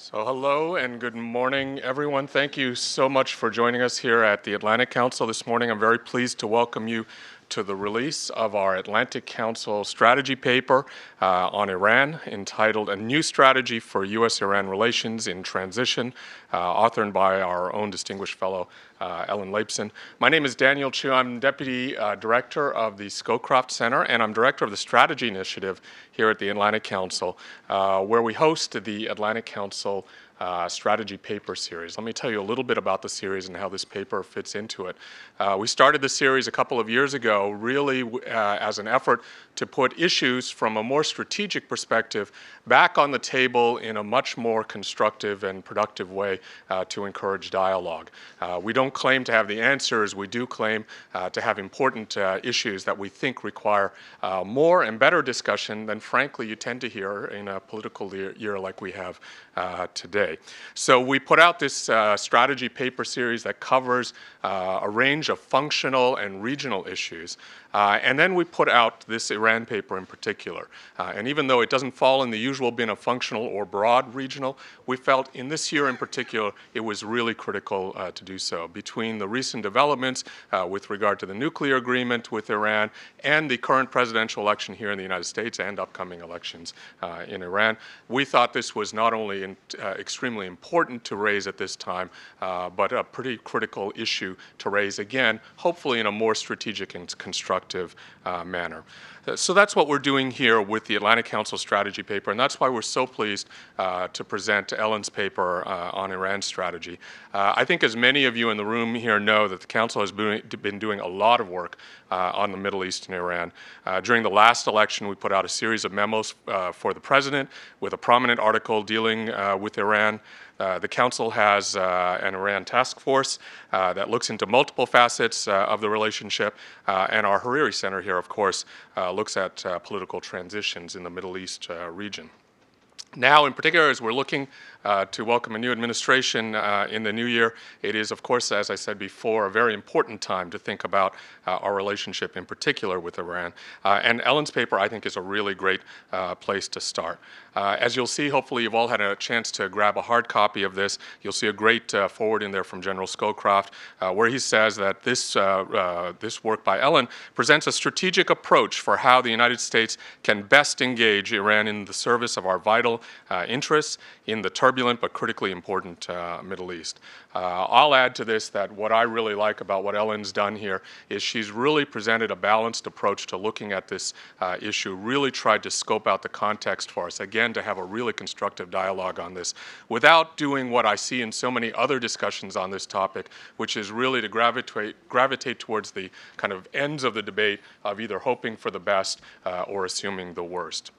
So hello and good morning, everyone. Thank you so much for joining us here at the Atlantic Council this morning. I'm very pleased to welcome you to the release of our Atlantic Council strategy paper on Iran, entitled A New Strategy for U.S.-Iran Relations in Transition, authored by our own distinguished fellow, Ellen Leibson. My name is Daniel Chu. I'm Deputy Director of the Scowcroft Center, and I'm Director of the Strategy Initiative here at the Atlantic Council, where we host the Atlantic Council strategy paper series. Let me tell you a little bit about the series and how this paper fits into it. We started the series a couple of years ago, really as an effort to put issues from a more strategic perspective back on the table in a much more constructive and productive way to encourage dialogue. We don't claim to have the answers. We do claim to have important issues that we think require more and better discussion than, frankly, you tend to hear in a political year like we have today. So we put out this strategy paper series that covers a range of functional and regional issues. And then we put out this Iran paper in particular. And even though it doesn't fall in the usual bin of functional or broad regional, we felt in this year in particular it was really critical to do so. Between the recent developments with regard to the nuclear agreement with Iran and the current presidential election here in the United States and upcoming elections in Iran, we thought this was not only extremely important to raise at this time, but a pretty critical issue to raise again, hopefully in a more strategic and constructive manner. So that's what we're doing here with the Atlantic Council strategy paper, and that's why we're so pleased to present Ellen's paper on Iran strategy. I think as many of you in the room here know that the Council has been doing a lot of work on the Middle East and Iran. During the last election, we put out a series of memos for the President with a prominent article dealing with Iran. The Council has an Iran task force that looks into multiple facets of the relationship, and our Hariri Center here, of course, looks at political transitions in the Middle East region. Now, in particular, as we're looking to welcome a new administration in the new year, it is, of course, as I said before, a very important time to think about our relationship in particular with Iran. And Ellen's paper, I think, is a really great place to start. As you'll see, hopefully you've all had a chance to grab a hard copy of this. You'll see a great forward in there from General Scowcroft, where he says that this work by Ellen presents a strategic approach for how the United States can best engage Iran in the service of our vital interests in the turbulent but critically important Middle East. I'll add to this that what I really like about what Ellen's done here is she's really presented a balanced approach to looking at this issue, really tried to scope out the context for us, again, to have a really constructive dialogue on this without doing what I see in so many other discussions on this topic, which is really to gravitate towards the kind of ends of the debate of either hoping for the best or assuming the worst.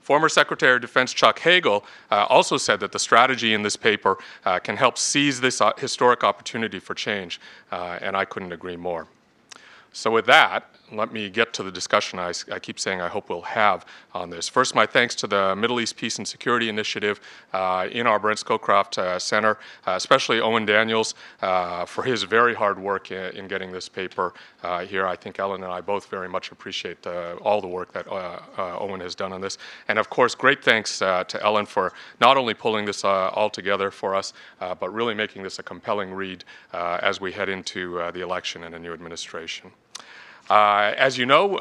Former Secretary of Defense Chuck Hagel also said that the strategy in this paper can help seize this historic opportunity for change, and I couldn't agree more. So with that, let me get to the discussion I keep saying I hope we'll have on this. First, my thanks to the Middle East Peace and Security Initiative in our Brent Scowcroft Center, especially Owen Daniels for his very hard work in getting this paper here. I think Ellen and I both very much appreciate all the work that Owen has done on this. And of course, great thanks to Ellen for not only pulling this all together for us, but really making this a compelling read as we head into the election and a new administration. As you know,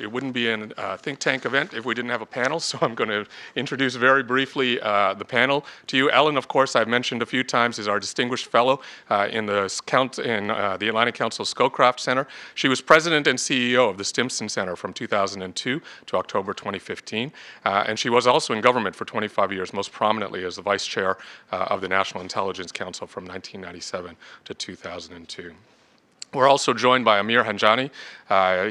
it wouldn't be a think tank event if we didn't have a panel, so I'm going to introduce very briefly the panel to you. Ellen, of course, I've mentioned a few times, is our distinguished fellow in the Atlantic Council Scowcroft Center. She was president and CEO of the Stimson Center from 2002 to October 2015, and she was also in government for 25 years, most prominently as the vice chair of the National Intelligence Council from 1997 to 2002. We're also joined by Amir Hanjani.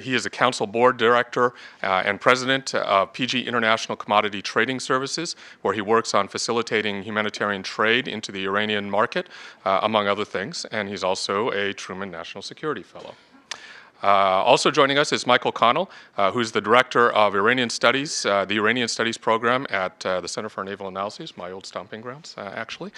He is a council board director and president of PG International Commodity Trading Services, where he works on facilitating humanitarian trade into the Iranian market, among other things, and he's also a Truman National Security Fellow. Also joining us is Michael Connell, who's the Director of Iranian Studies, the Iranian Studies Program at the Center for Naval Analyses, my old stomping grounds, actually.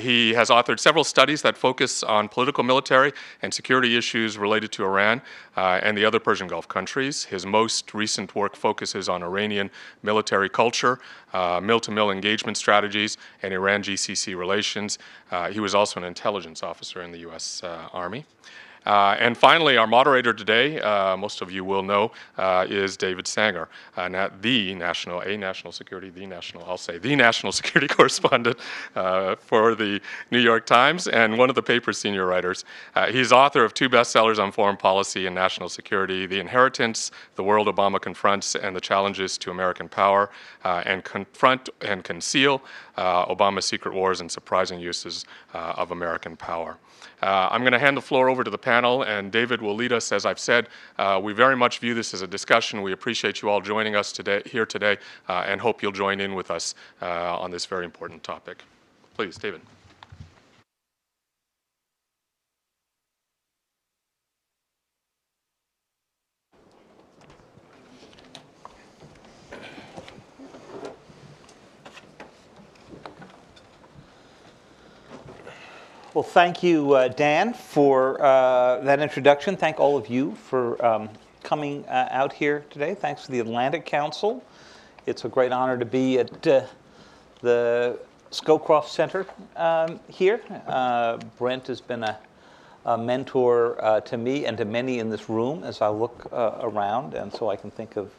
He has authored several studies that focus on political, military, and security issues related to Iran and the other Persian Gulf countries. His most recent work focuses on Iranian military culture, mill-to-mill engagement strategies, and Iran-GCC relations. He was also an intelligence officer in the U.S. Army. And finally, our moderator today, most of you will know, is David Sanger, the national security correspondent for the New York Times and one of the paper's senior writers. He's author of two bestsellers on foreign policy and national security, The Inheritance, The World Obama Confronts, and The Challenges to American Power, and Confront and Conceal, Obama's Secret Wars and Surprising Uses of American Power. I'm going to hand the floor over to the panel, and David will lead us. As I've said, we very much view this as a discussion. We appreciate you all joining us here today, and hope you'll join in with us on this very important topic. Please, David. Well, thank you, Dan, for that introduction. Thank all of you for coming out here today. Thanks to the Atlantic Council. It's a great honor to be at the Scowcroft Center here. Brent has been a mentor to me and to many in this room as I look around, and so I can think of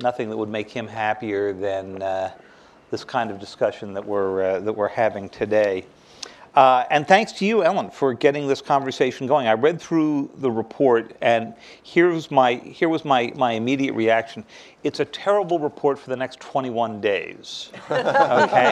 nothing that would make him happier than this kind of discussion that we're having today. And thanks to you, Ellen, for getting this conversation going. I read through the report, and here was my immediate reaction. It's a terrible report for the next 21 days, okay?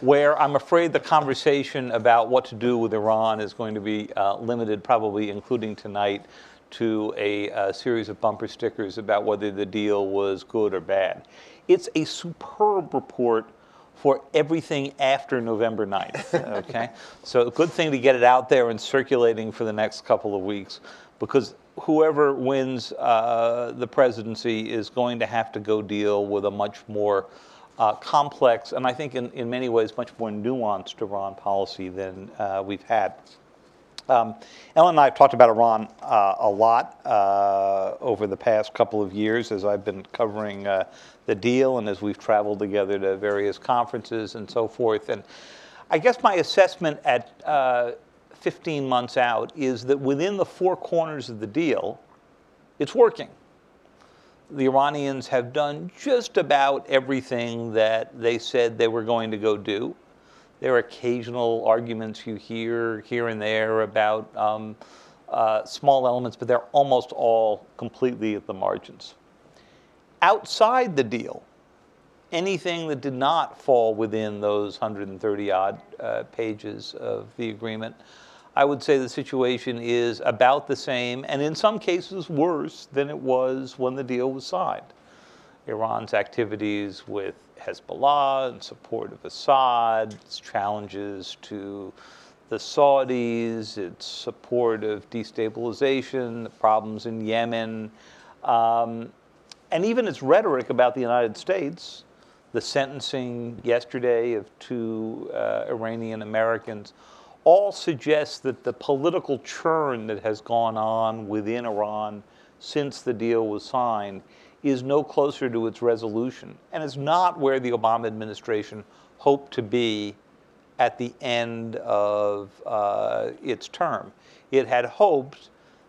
Where I'm afraid the conversation about what to do with Iran is going to be limited, probably including tonight, to a series of bumper stickers about whether the deal was good or bad. It's a superb report for everything after November 9th, okay? So a good thing to get it out there and circulating for the next couple of weeks, because whoever wins the presidency is going to have to go deal with a much more complex, and I think in many ways much more nuanced Iran policy than we've had. Ellen and I have talked about Iran a lot over the past couple of years as I've been covering the deal and as we've traveled together to various conferences and so forth. And I guess my assessment at 15 months out is that within the four corners of the deal, it's working. The Iranians have done just about everything that they said they were going to go do. There are occasional arguments you hear here and there about small elements, but they're almost all completely at the margins. Outside the deal, anything that did not fall within those 130-odd pages of the agreement, I would say the situation is about the same, and in some cases worse than it was when the deal was signed. Iran's activities with Hezbollah in support of Assad, its challenges to the Saudis, its support of destabilization, the problems in Yemen, and even its rhetoric about the United States, the sentencing yesterday of two Iranian Americans, all suggest that the political churn that has gone on within Iran since the deal was signed is no closer to its resolution, and it's not where the Obama administration hoped to be at the end of its term. It had hoped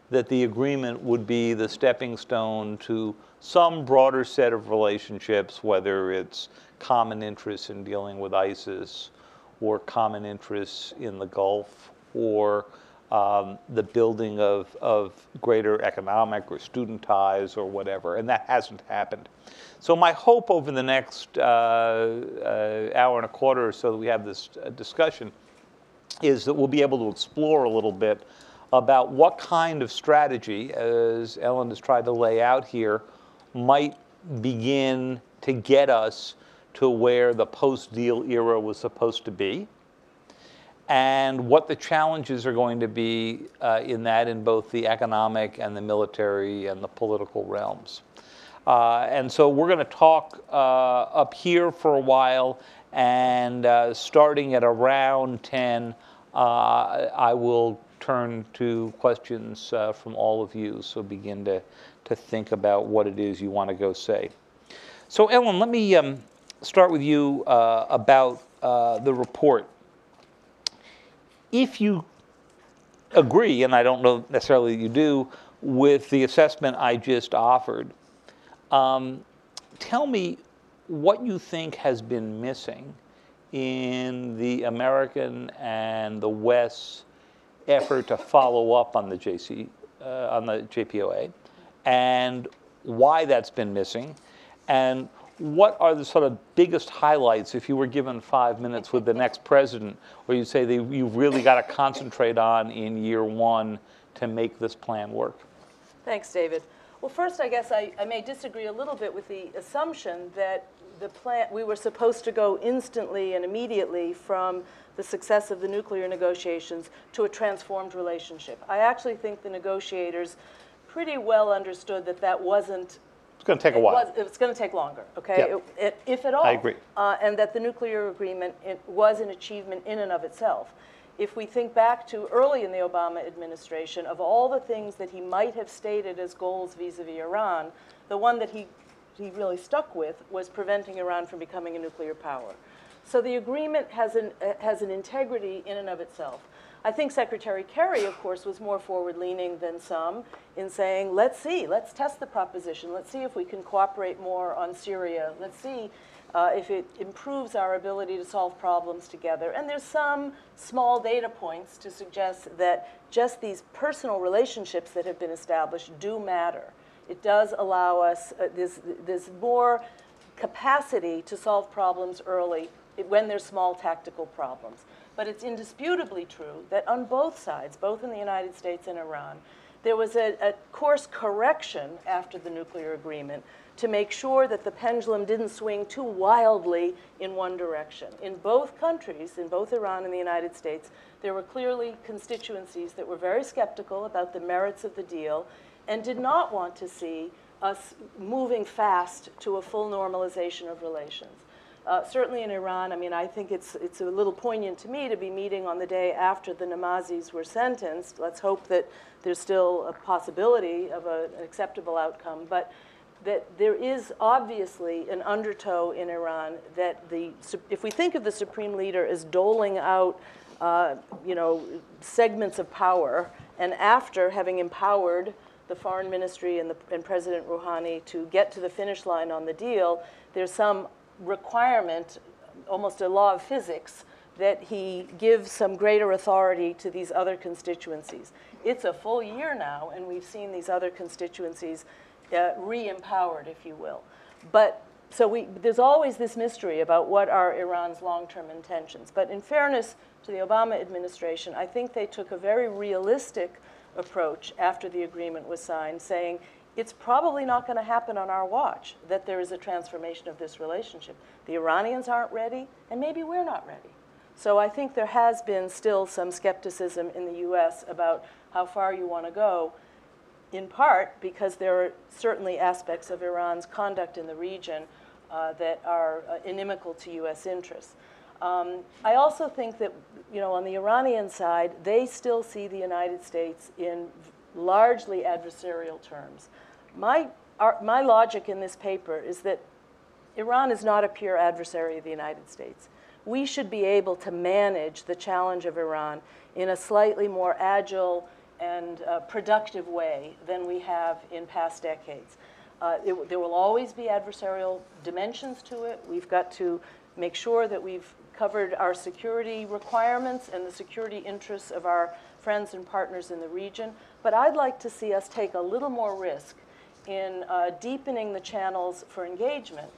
that the agreement would be the stepping stone to some broader set of relationships, whether it's common interests in dealing with ISIS or common interests in the Gulf or the building of greater economic or student ties or whatever, and that hasn't happened. So my hope over the next hour and a quarter or so that we have this discussion is that we'll be able to explore a little bit about what kind of strategy, as Ellen has tried to lay out here, might begin to get us to where the post-deal era was supposed to be, and what the challenges are going to be in that, in both the economic and the military and the political realms. And so we're going to talk up here for a while, and starting at around 10, I will turn to questions from all of you, so begin to think about what it is you want to go say. So Ellen, let me start with you about the report. If you agree, and I don't know necessarily that you do, with the assessment I just offered, tell me what you think has been missing in the American and the West's effort to follow up on the JPOA, and why that's been missing, and what are the sort of biggest highlights, if you were given 5 minutes with the next president, where you say that you've really got to concentrate on in year one to make this plan work? Thanks, David. Well, first, I guess I may disagree a little bit with the assumption that the plan, we were supposed to go instantly and immediately from the success of the nuclear negotiations to a transformed relationship. I actually think the negotiators pretty well understood that that wasn't. It's going to take a while. It's going to take longer, okay? Yep. If at all. I agree. And that the nuclear agreement, it was an achievement in and of itself. If we think back to early in the Obama administration, of all the things that he might have stated as goals vis-a-vis Iran, the one that he really stuck with was preventing Iran from becoming a nuclear power. So the agreement has an integrity in and of itself. I think Secretary Kerry, of course, was more forward-leaning than some in saying, let's see, let's test the proposition, let's see if we can cooperate more on Syria, let's see if it improves our ability to solve problems together. And there's some small data points to suggest that just these personal relationships that have been established do matter. It does allow us this more capacity to solve problems early when they're small tactical problems. But it's indisputably true that on both sides, both in the United States and Iran, there was a course correction after the nuclear agreement to make sure that the pendulum didn't swing too wildly in one direction. In both countries, in both Iran and the United States, there were clearly constituencies that were very skeptical about the merits of the deal and did not want to see us moving fast to a full normalization of relations. Certainly in Iran, I mean, I think it's a little poignant to me to be meeting on the day after the Namazis were sentenced. Let's hope that there's still a possibility of an acceptable outcome, but that there is obviously an undertow in Iran that if we think of the Supreme Leader as doling out, segments of power, and after having empowered the Foreign Ministry and President Rouhani to get to the finish line on the deal, there's some requirement, almost a law of physics, that he gives some greater authority to these other constituencies. It's a full year now, and we've seen these other constituencies re-empowered, if you will. But so there's always this mystery about what are Iran's long-term intentions. But in fairness to the Obama administration, I think they took a very realistic approach after the agreement was signed, saying, it's probably not going to happen on our watch that there is a transformation of this relationship. The Iranians aren't ready, and maybe we're not ready. So I think there has been still some skepticism in the US about how far you want to go, in part because there are certainly aspects of Iran's conduct in the region that are inimical to US interests. I also think that, on the Iranian side, they still see the United States in largely adversarial terms. My logic in this paper is that Iran is not a pure adversary of the United States. We should be able to manage the challenge of Iran in a slightly more agile and productive way than we have in past decades. There will always be adversarial dimensions to it. We've got to make sure that we've covered our security requirements and the security interests of our friends and partners in the region. But I'd like to see us take a little more risk in deepening the channels for engagement.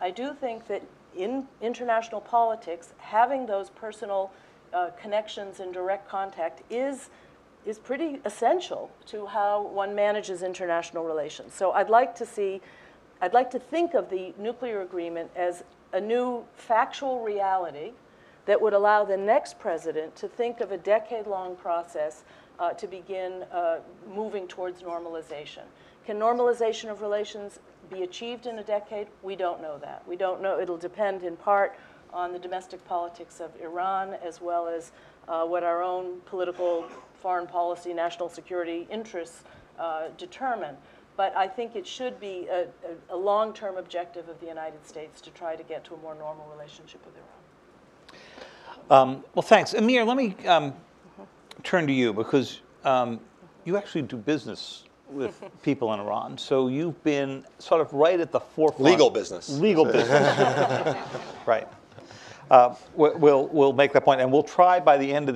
I do think that in international politics, having those personal connections and direct contact is pretty essential to how one manages international relations. So I'd like to think of the nuclear agreement as a new factual reality that would allow the next president to think of a decade-long process to begin moving towards normalization. Can normalization of relations be achieved in a decade? We don't know that. We don't know. It'll depend in part on the domestic politics of Iran, as well as what our own political, foreign policy, national security interests determine. But I think it should be a long-term objective of the United States to try to get to a more normal relationship with Iran. Well, thanks. Amir, let me turn to you, because you actually do business with people in Iran. So you've been sort of right at the forefront. Legal business. Legal business. Right. We'll make that point, and we'll try by the end of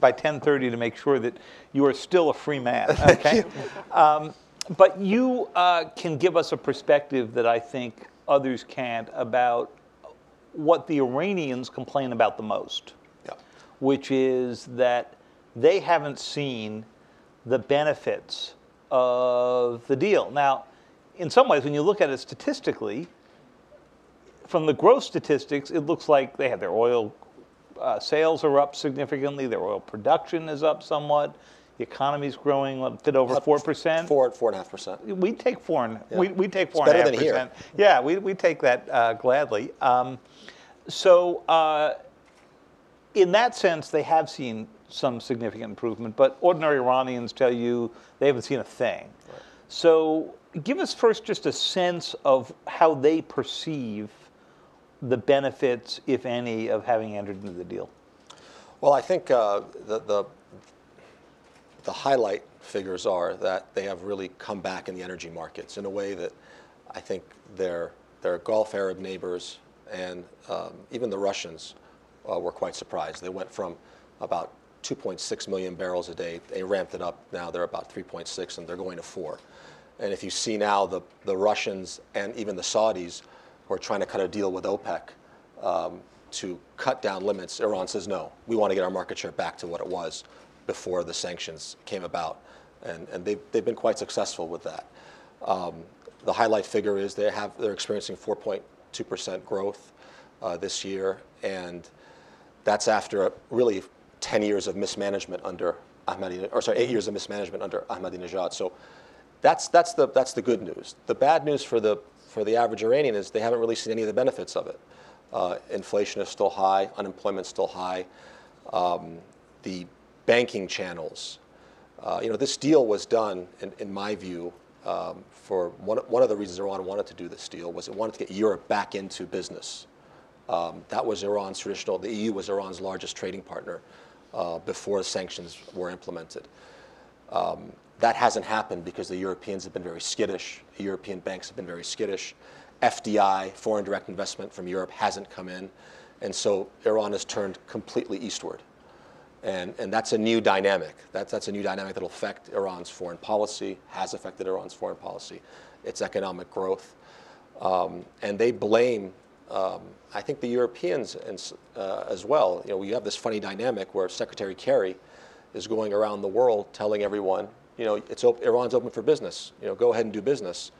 by 10:30 to make sure that you are still a free man. Okay, but you can give us a perspective that I think others can't about what the Iranians complain about the most, which is that they haven't seen the benefits of the deal. Now, in some ways, when you look at it statistically, from the growth statistics, it looks like they have their oil sales are up significantly. Their oil production is up somewhat. The economy's growing a bit over 4%. 4.5%. We take four and a half percent. Yeah, we take that gladly. In that sense, they have seen some significant improvement. But ordinary Iranians tell you they haven't seen a thing. Right. So give us first just a sense of how they perceive the benefits, if any, of having entered into the deal? Well, I think the highlight figures are that they have really come back in the energy markets in a way that I think their Gulf Arab neighbors and even the Russians were quite surprised. They went from about 2.6 million barrels a day. They ramped it up. Now they're about 3.6, and they're going to 4. And if you see now the Russians and even the Saudis who are trying to cut a deal with OPEC to cut down limits, Iran says, no, we want to get our market share back to what it was before the sanctions came about. And they've been quite successful with that. The highlight figure is they're experiencing 4.2% growth this year. And that's after really 8 years of mismanagement under Ahmadinejad. So that's the good news. The bad news for the average Iranian is they haven't really seen any of the benefits of it. Inflation is still high, unemployment's still high, the banking channels. This deal was done, in my view, for one of the reasons Iran wanted to do this deal was it wanted to get Europe back into business. That was Iran's traditional, the EU was Iran's largest trading partner before sanctions were implemented. That hasn't happened because the Europeans have been very skittish. The European banks have been very skittish. FDI, foreign direct investment from Europe, hasn't come in. And so Iran has turned completely eastward. And that's a new dynamic. That's a new dynamic that'll affect Iran's foreign policy, has affected Iran's foreign policy, its economic growth. And they blame, I think, the Europeans as well. We have this funny dynamic where Secretary Kerry is going around the world telling everyone, Iran's open for business. Go ahead and do business.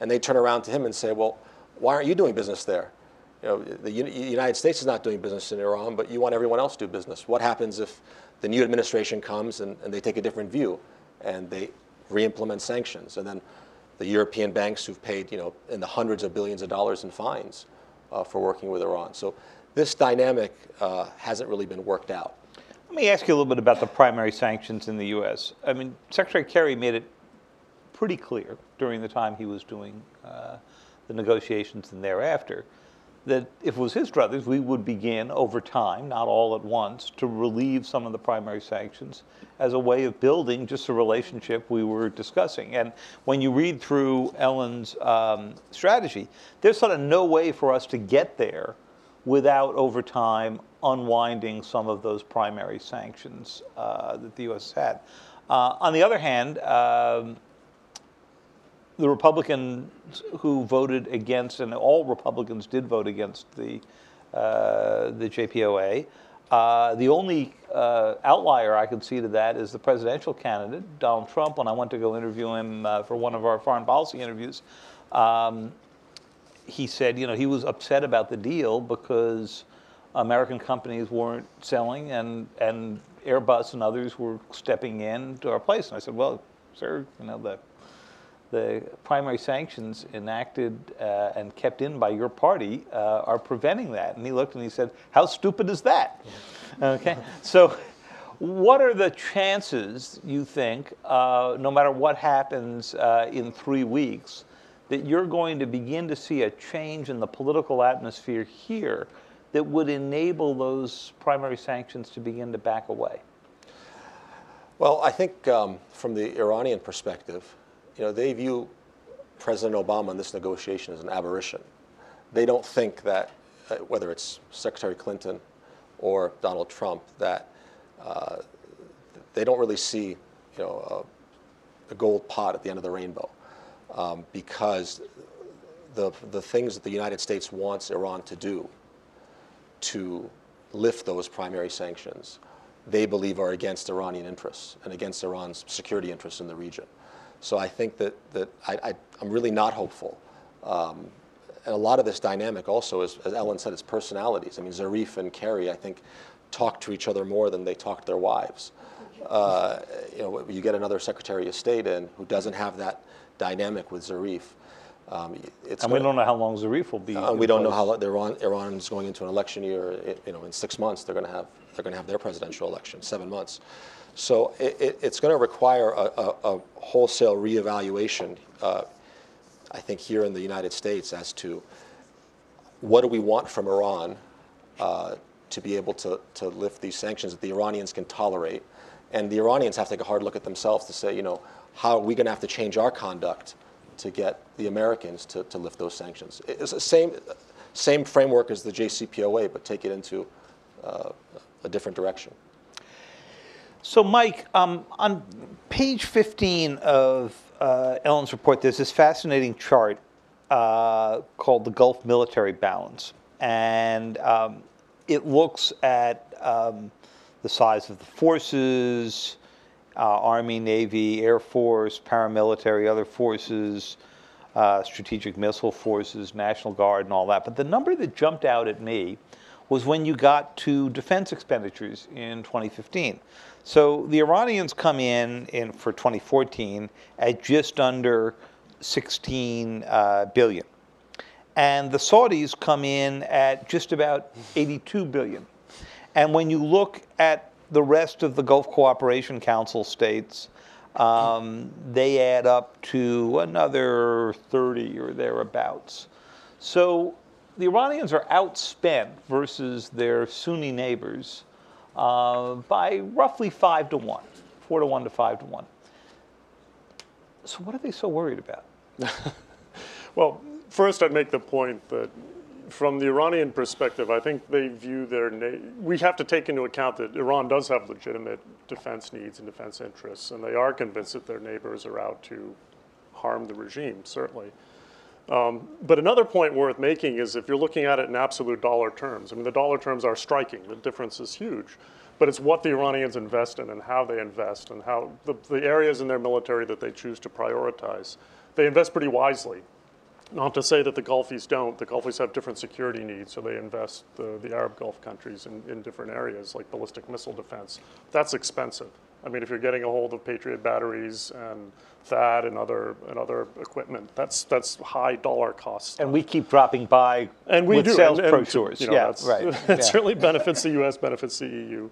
And they turn around to him and say, well, why aren't you doing business there? The United States is not doing business in Iran, but you want everyone else to do business. What happens if the new administration comes and they take a different view and they reimplement sanctions? And then the European banks who've paid in the hundreds of billions of dollars in fines for working with Iran. So this dynamic hasn't really been worked out. Let me ask you a little bit about the primary sanctions in the U.S. I mean, Secretary Kerry made it pretty clear during the time he was doing the negotiations and thereafter that if it was his druthers, we would begin over time, not all at once, to relieve some of the primary sanctions as a way of building just the relationship we were discussing. And when you read through Ellen's strategy, there's sort of no way for us to get there without, over time, unwinding some of those primary sanctions that the U.S. had. On the other hand, the Republicans who voted against, and all Republicans did vote against the JPOA, the only outlier I can see to that is the presidential candidate, Donald Trump. When I went to go interview him for one of our foreign policy interviews, he said, he was upset about the deal because American companies weren't selling, and Airbus and others were stepping in to our place. And I said, well, sir, you know, the primary sanctions enacted and kept in by your party are preventing that. And he looked and he said, how stupid is that? Yeah. Okay, so what are the chances, you think, no matter what happens in 3 weeks, that you're going to begin to see a change in the political atmosphere here that would enable those primary sanctions to begin to back away? Well, I think from the Iranian perspective, you know, they view President Obama in this negotiation as an aberration. They don't think that, whether it's Secretary Clinton or Donald Trump, that they don't really see, you know, a gold pot at the end of the rainbow, because the things that the United States wants Iran to do to lift those primary sanctions, they believe are against Iranian interests and against Iran's security interests in the region. So I think that, I'm really not hopeful. And a lot of this dynamic also is, as Ellen said, it's personalities. I mean, Zarif and Kerry, I think, talk to each other more than they talk to their wives. You know, you get another Secretary of State in who doesn't have that dynamic with Zarif. We don't know how long Zarif will be. We don't know how long Iran's going into an election year. You know, in 6 months they're going to have their presidential election. 7 months. So it's going to require a wholesale reevaluation, I think, here in the United States as to what do we want from Iran to be able to lift these sanctions that the Iranians can tolerate. And the Iranians have to take a hard look at themselves to say, you know, how are we going to have to change our conduct to get the Americans to lift those sanctions? It's the same framework as the JCPOA, but take it into a different direction. So, Mike, on page 15 of Ellen's report, there's this fascinating chart called the Gulf Military Balance. And it looks at the size of the forces, Army, Navy, Air Force, paramilitary, other forces, strategic missile forces, National Guard, and all that. But the number that jumped out at me was when you got to defense expenditures in 2015. So the Iranians come in for 2014 at just under 16 billion. And the Saudis come in at just about 82 billion. And when you look at the rest of the Gulf Cooperation Council states, they add up to another 30 or thereabouts. So the Iranians are outspent versus their Sunni neighbors by roughly 5 to 1, 4 to 1 to 5 to 1. So what are they so worried about? Well, first I'd make the point that from the Iranian perspective, I think they view we have to take into account that Iran does have legitimate defense needs and defense interests, and they are convinced that their neighbors are out to harm the regime, certainly. But another point worth making is if you're looking at it in absolute dollar terms, I mean, the dollar terms are striking. The difference is huge. But it's what the Iranians invest in and how they invest and how the areas in their military that they choose to prioritize. They invest pretty wisely. Not to say that the Gulfis don't. The Gulfis have different security needs, so they invest the Arab Gulf countries in different areas, like ballistic missile defense. That's expensive. I mean, if you're getting a hold of Patriot batteries and THAAD and other equipment, that's high dollar costs. And we keep dropping by with sales brochures. You know, It certainly benefits the U.S., benefits the EU.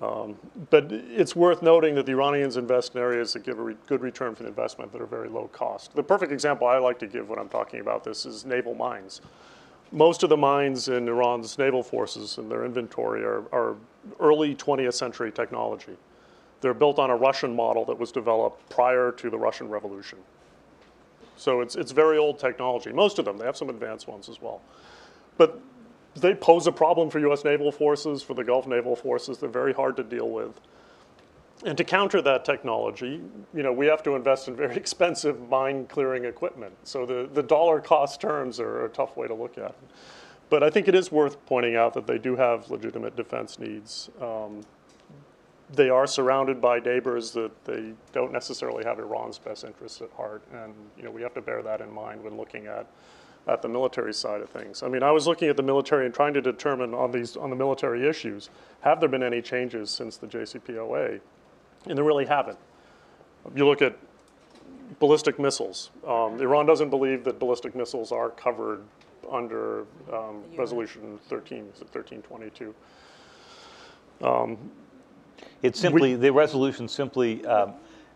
But it's worth noting that the Iranians invest in areas that give a good return for the investment that are very low cost. The perfect example I like to give when I'm talking about this is naval mines. Most of the mines in Iran's naval forces and their inventory are early 20th century technology. They're built on a Russian model that was developed prior to the Russian Revolution. So it's very old technology. Most of them, they have some advanced ones as well. But they pose a problem for U.S. naval forces, for the Gulf naval forces. They're very hard to deal with. And to counter that technology, you know, we have to invest in very expensive mine clearing equipment. So the dollar cost terms are a tough way to look at it. But I think it is worth pointing out that they do have legitimate defense needs. They are surrounded by neighbors that they don't necessarily have Iran's best interests at heart. And, you know, we have to bear that in mind when looking at at the military side of things. I mean, I was looking at the military and trying to determine on the military issues, have there been any changes since the JCPOA? And there really haven't. You look at ballistic missiles. Iran doesn't believe that ballistic missiles are covered under Resolution 1322. It's simply, the resolution simply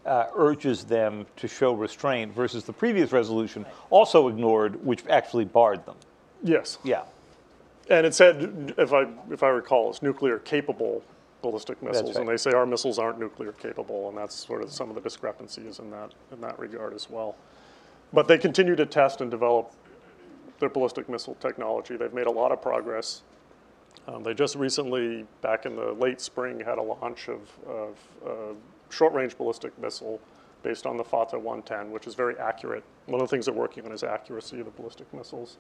urges them to show restraint versus the previous resolution, also ignored, which actually barred them. Yes. Yeah. And it said, if I recall, it's nuclear capable ballistic missiles, right. And they say our missiles aren't nuclear capable, and that's sort of some of the discrepancies in that regard as well. But they continue to test and develop their ballistic missile technology. They've made a lot of progress. They just recently, back in the late spring, had a launch of a short-range ballistic missile based on the Fateh 110, which is very accurate. One of the things they're working on is accuracy of the ballistic missiles.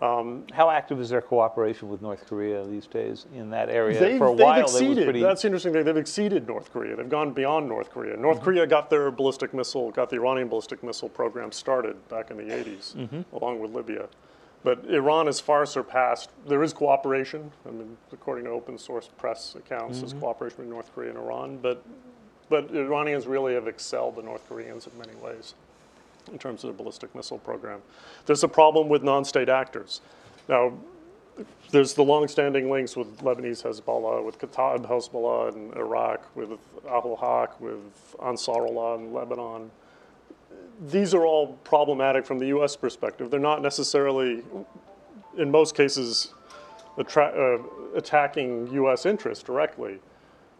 How active is their cooperation with North Korea these days in that area? For a while, they were pretty... That's the interesting thing. They've exceeded North Korea. They've gone beyond North Korea. North Korea got their ballistic missile, got the Iranian ballistic missile program started back in the 80s, along with Libya. But Iran has far surpassed. There is cooperation. I mean, according to open source press accounts, there's cooperation with North Korea and Iran. But Iranians really have excelled the North Koreans in many ways in terms of the ballistic missile program. There's a problem with non-state actors. Now, there's the long-standing links with Lebanese Hezbollah, with Qatar Hezbollah in Iraq, with Ahl Haq, with Ansarullah in Lebanon. These are all problematic from the U.S. perspective. They're not necessarily, in most cases, attacking U.S. interests directly.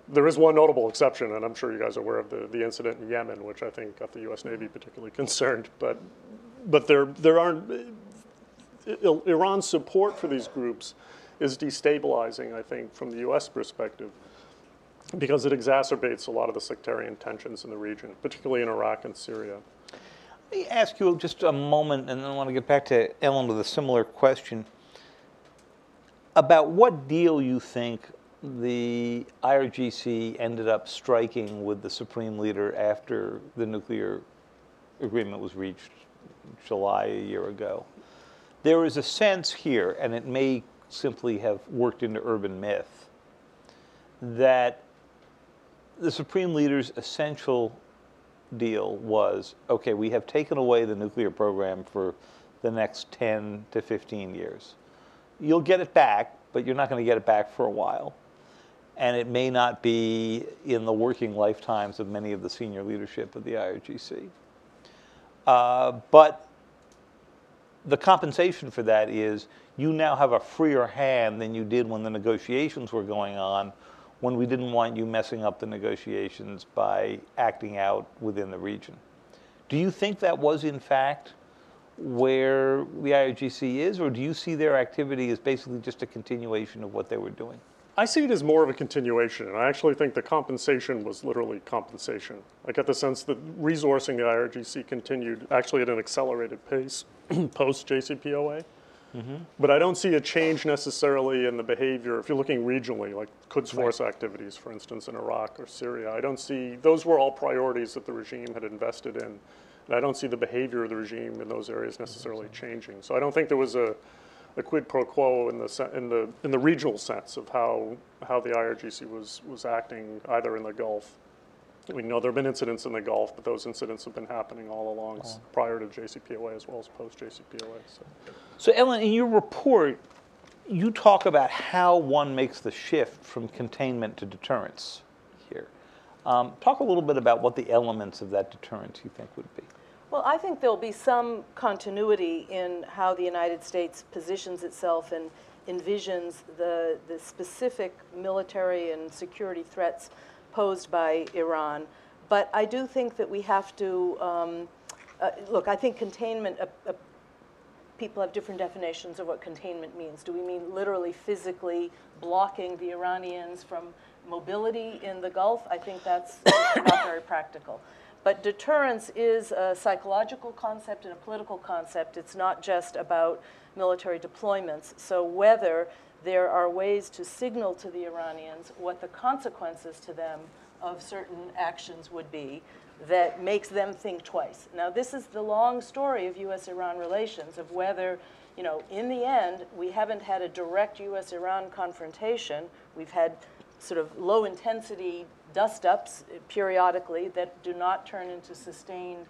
There is one notable exception, and I'm sure you guys are aware of the incident in Yemen, which I think got the U.S. Navy particularly concerned. But there aren't, Iran's support for these groups is destabilizing, I think, from the U.S. perspective, because it exacerbates a lot of the sectarian tensions in the region, particularly in Iraq and Syria. Let me ask you just a moment, and then I want to get back to Ellen with a similar question, about what deal you think the IRGC ended up striking with the Supreme Leader after the nuclear agreement was reached July a year ago. There is a sense here, and it may simply have worked into urban myth, that the Supreme Leader's essential deal was, okay, we have taken away the nuclear program for the next 10 to 15 years. You'll get it back, but you're not going to get it back for a while. And it may not be in the working lifetimes of many of the senior leadership of the IRGC. But the compensation for that is you now have a freer hand than you did when the negotiations were going on, when we didn't want you messing up the negotiations by acting out within the region. Do you think that was, in fact, where the IRGC is, or do you see their activity as basically just a continuation of what they were doing? I see it as more of a continuation, and I actually think the compensation was literally compensation. I get the sense that resourcing the IRGC continued actually at an accelerated pace post-JCPOA. But I don't see a change necessarily in the behavior. If you're looking regionally, like Quds Force activities, for instance, in Iraq or Syria, I don't see, those were all priorities that the regime had invested in. And I don't see the behavior of the regime in those areas necessarily changing. So I don't think there was a quid pro quo in the regional sense of how the IRGC was acting either in the Gulf. We know there have been incidents in the Gulf, but those incidents have been happening all along prior to JCPOA as well as post-JCPOA. So Ellen, in your report, you talk about how one makes the shift from containment to deterrence here. Talk a little bit about what the elements of that deterrence you think would be. Well, I think there'll be some continuity in how the United States positions itself and envisions the specific military and security threats posed by Iran. But I do think that we have to, look, I think containment, people have different definitions of what containment means. Do we mean literally, physically blocking the Iranians from mobility in the Gulf? I think that's not very practical. But deterrence is a psychological concept and a political concept. It's not just about military deployments. So whether there are ways to signal to the Iranians what the consequences to them of certain actions would be that makes them think twice. Now, this is the long story of U.S.-Iran relations, of whether, you know, in the end, we haven't had a direct U.S.-Iran confrontation. We've had sort of low-intensity dust-ups periodically that do not turn into sustained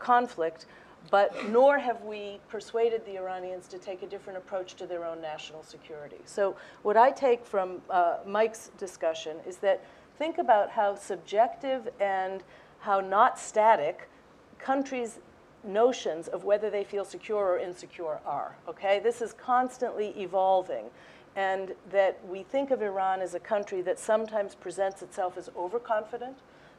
conflict, but nor have we persuaded the Iranians to take a different approach to their own national security. So what I take from Mike's discussion is that think about how subjective and how not static countries' notions of whether they feel secure or insecure are, okay? This is constantly evolving, and that we think of Iran as a country that sometimes presents itself as overconfident,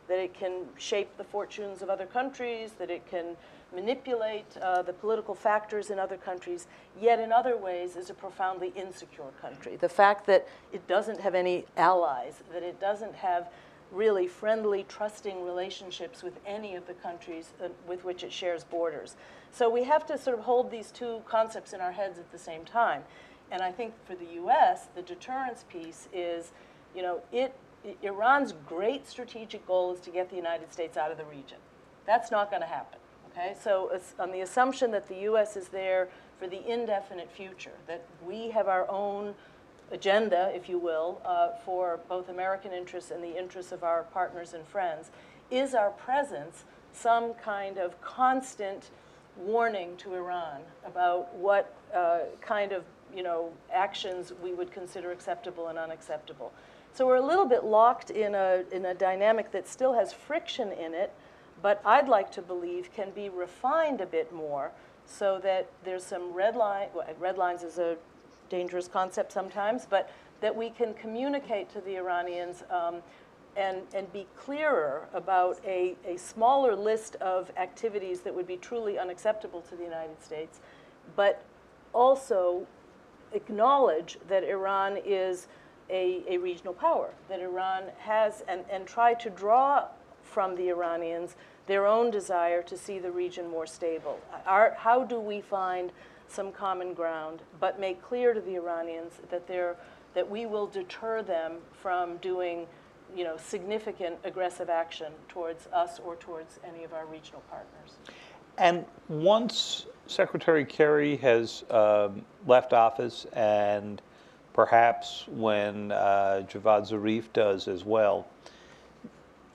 that it can shape the fortunes of other countries, that it can manipulate the political factors in other countries, yet in other ways is a profoundly insecure country. The fact that it doesn't have any allies, that it doesn't have really friendly, trusting relationships with any of the countries with which it shares borders. So we have to sort of hold these two concepts in our heads at the same time. And I think for the US, the deterrence piece is, you know, Iran's great strategic goal is to get the United States out of the region. That's not going to happen, okay? So it's on the assumption that the US is there for the indefinite future, that we have our own agenda, if you will, for both American interests and the interests of our partners and friends, is our presence some kind of constant warning to Iran about what kind of, you know, actions we would consider acceptable and unacceptable. So we're a little bit locked in a dynamic that still has friction in it, but I'd like to believe can be refined a bit more so that there's some red line. Well, red lines is a dangerous concept sometimes, but that we can communicate to the Iranians and be clearer about a smaller list of activities that would be truly unacceptable to the United States, but also acknowledge that Iran is a regional power, that Iran has, and try to draw from the Iranians their own desire to see the region more stable. How do we find some common ground, but make clear to the Iranians that we will deter them from doing, you know, significant aggressive action towards us or towards any of our regional partners. And once Secretary Kerry has left office, and perhaps when Javad Zarif does as well,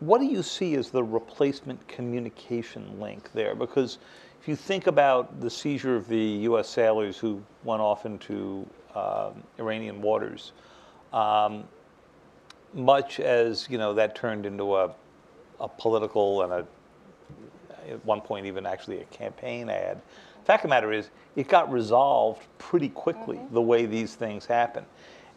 what do you see as the replacement communication link there? Because if you think about the seizure of the U.S. sailors who went off into Iranian waters, much as, you know, that turned into a political and at one point even actually a campaign ad, the fact of the matter is it got resolved pretty quickly, the way these things happen.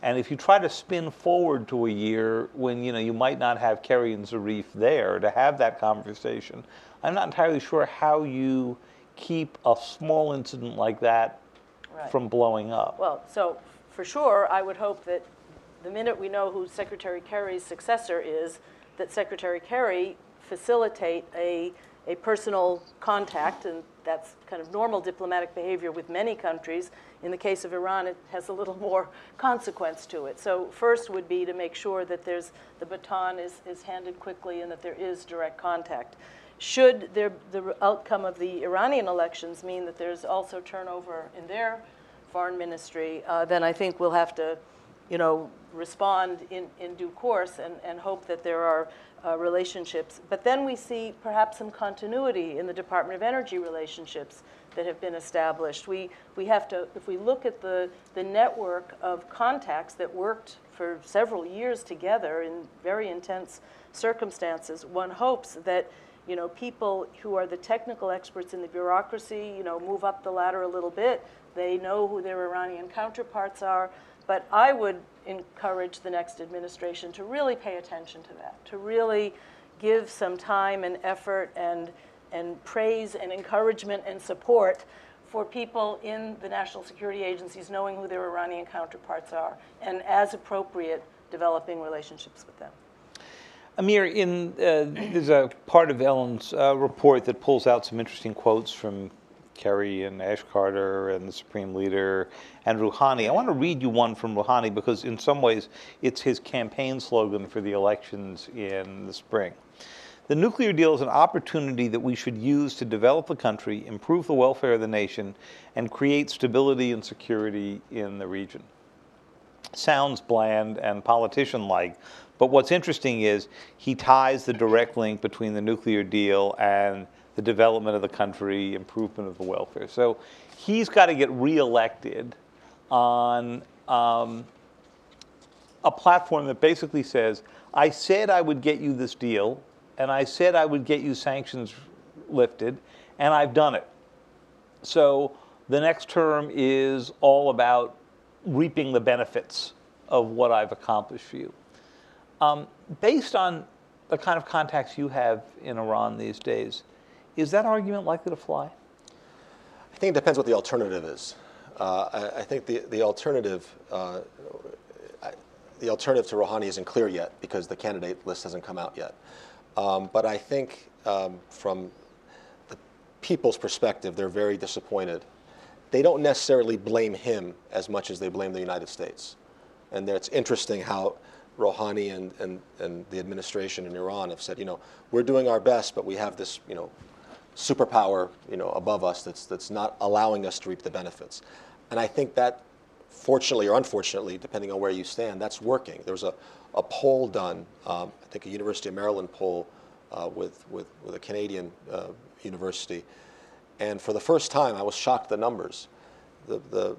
And if you try to spin forward to a year when, you know, you might not have Kerry and Zarif there to have that conversation, I'm not entirely sure how you keep a small incident like that from blowing up. Well, so for sure, I would hope that the minute we know who Secretary Kerry's successor is, that Secretary Kerry facilitate a personal contact, and that's kind of normal diplomatic behavior with many countries. In the case of Iran, it has a little more consequence to it. So first would be to make sure that the baton is handed quickly and that there is direct contact. Should the outcome of the Iranian elections mean that there's also turnover in their foreign ministry, then I think we'll have to, you know, respond in due course and hope that there are relationships. But then we see perhaps some continuity in the Department of Energy relationships that have been established. We have to, if we look at the network of contacts that worked for several years together in very intense circumstances, one hopes that, you know, people who are the technical experts in the bureaucracy, you know, move up the ladder a little bit. They know who their Iranian counterparts are. But I would encourage the next administration to really pay attention to that, to really give some time and effort and praise and encouragement and support for people in the national security agencies knowing who their Iranian counterparts are, and as appropriate, developing relationships with them. Amir, there's a part of Ellen's report that pulls out some interesting quotes from Kerry and Ash Carter and the Supreme Leader and Rouhani. I want to read you one from Rouhani because in some ways it's his campaign slogan for the elections in the spring. The nuclear deal is an opportunity that we should use to develop the country, improve the welfare of the nation, and create stability and security in the region. Sounds bland and politician-like, but what's interesting is he ties the direct link between the nuclear deal and the development of the country, improvement of the welfare. So he's got to get reelected on a platform that basically says, I said I would get you this deal, and I said I would get you sanctions lifted, and I've done it. So the next term is all about reaping the benefits of what I've accomplished for you. Based on the kind of contacts you have in Iran these days, is that argument likely to fly? I think it depends what the alternative is. I think the alternative to Rouhani isn't clear yet because the candidate list hasn't come out yet. But I think from the people's perspective, they're very disappointed. They don't necessarily blame him as much as they blame the United States. And it's interesting how Rouhani and the administration in Iran have said, you know, we're doing our best, but we have this, you know, superpower, you know, above us that's not allowing us to reap the benefits. And I think that, fortunately or unfortunately, depending on where you stand, that's working. There was a poll done, I think a University of Maryland poll with a Canadian university. And for the first time, I was shocked at the numbers. The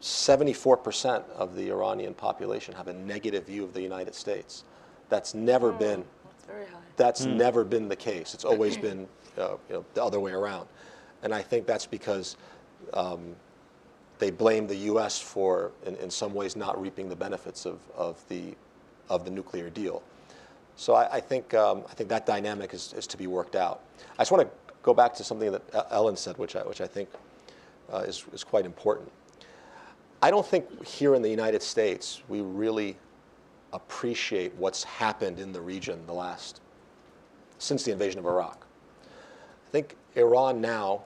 74% of the Iranian population have a negative view of the United States. That's never been. That's very high. That's never been the case. It's always been the other way around. And I think that's because they blame the U.S. for, in some ways, not reaping the benefits of the nuclear deal. So I think that dynamic is to be worked out. I just want to go back to something that Ellen said, which I think is quite important. I don't think here in the United States we really appreciate what's happened in the region since the invasion of Iraq. I think Iran now,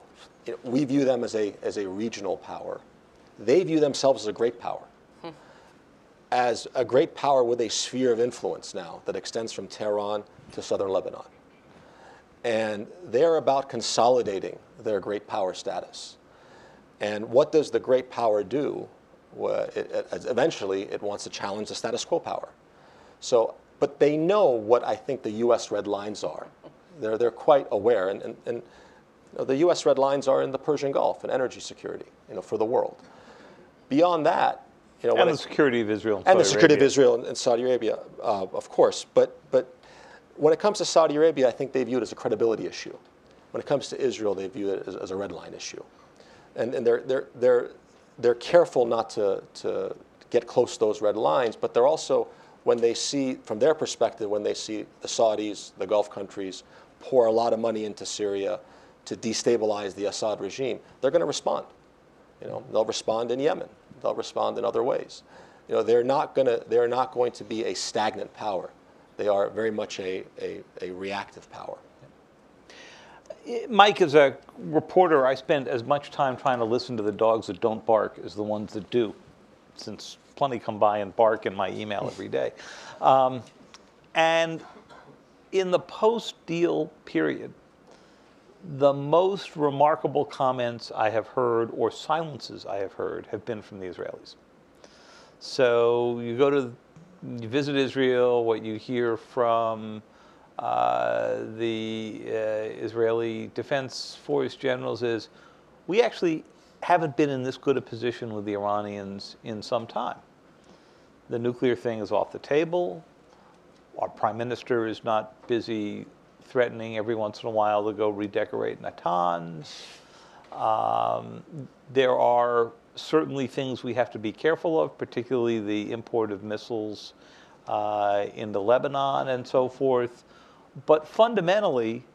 we view them as a regional power. They view themselves as a great power. As a great power with a sphere of influence now that extends from Tehran to southern Lebanon. And they're about consolidating their great power status. And what does the great power do? Well, eventually, it wants to challenge the status quo power. So, but they know what I think the U.S. red lines are. They're quite aware, and the U.S. red lines are in the Persian Gulf and energy security, for the world. Beyond that, and the security of Israel and Saudi Arabia, of course. But when it comes to Saudi Arabia, I think they view it as a credibility issue. When it comes to Israel, they view it as a red line issue. And they're careful not to get close to those red lines, but they're also, from their perspective, when they see the Saudis, the Gulf countries, pour a lot of money into Syria to destabilize the Assad regime, they're going to respond. They'll respond in Yemen. They'll respond in other ways. They're not going to be a stagnant power. They are very much a reactive power. Mike, as a reporter, I spend as much time trying to listen to the dogs that don't bark as the ones that do, since plenty come by and bark in my email every day. And in the post-deal period, the most remarkable comments I have heard or silences I have heard have been from the Israelis. So you visit Israel, what you hear from the Israeli Defense Force generals is, we actually haven't been in this good a position with the Iranians in some time. The nuclear thing is off the table. Our prime minister is not busy threatening every once in a while to go redecorate Natanz. There are certainly things we have to be careful of, particularly the import of missiles into Lebanon and so forth. But fundamentally,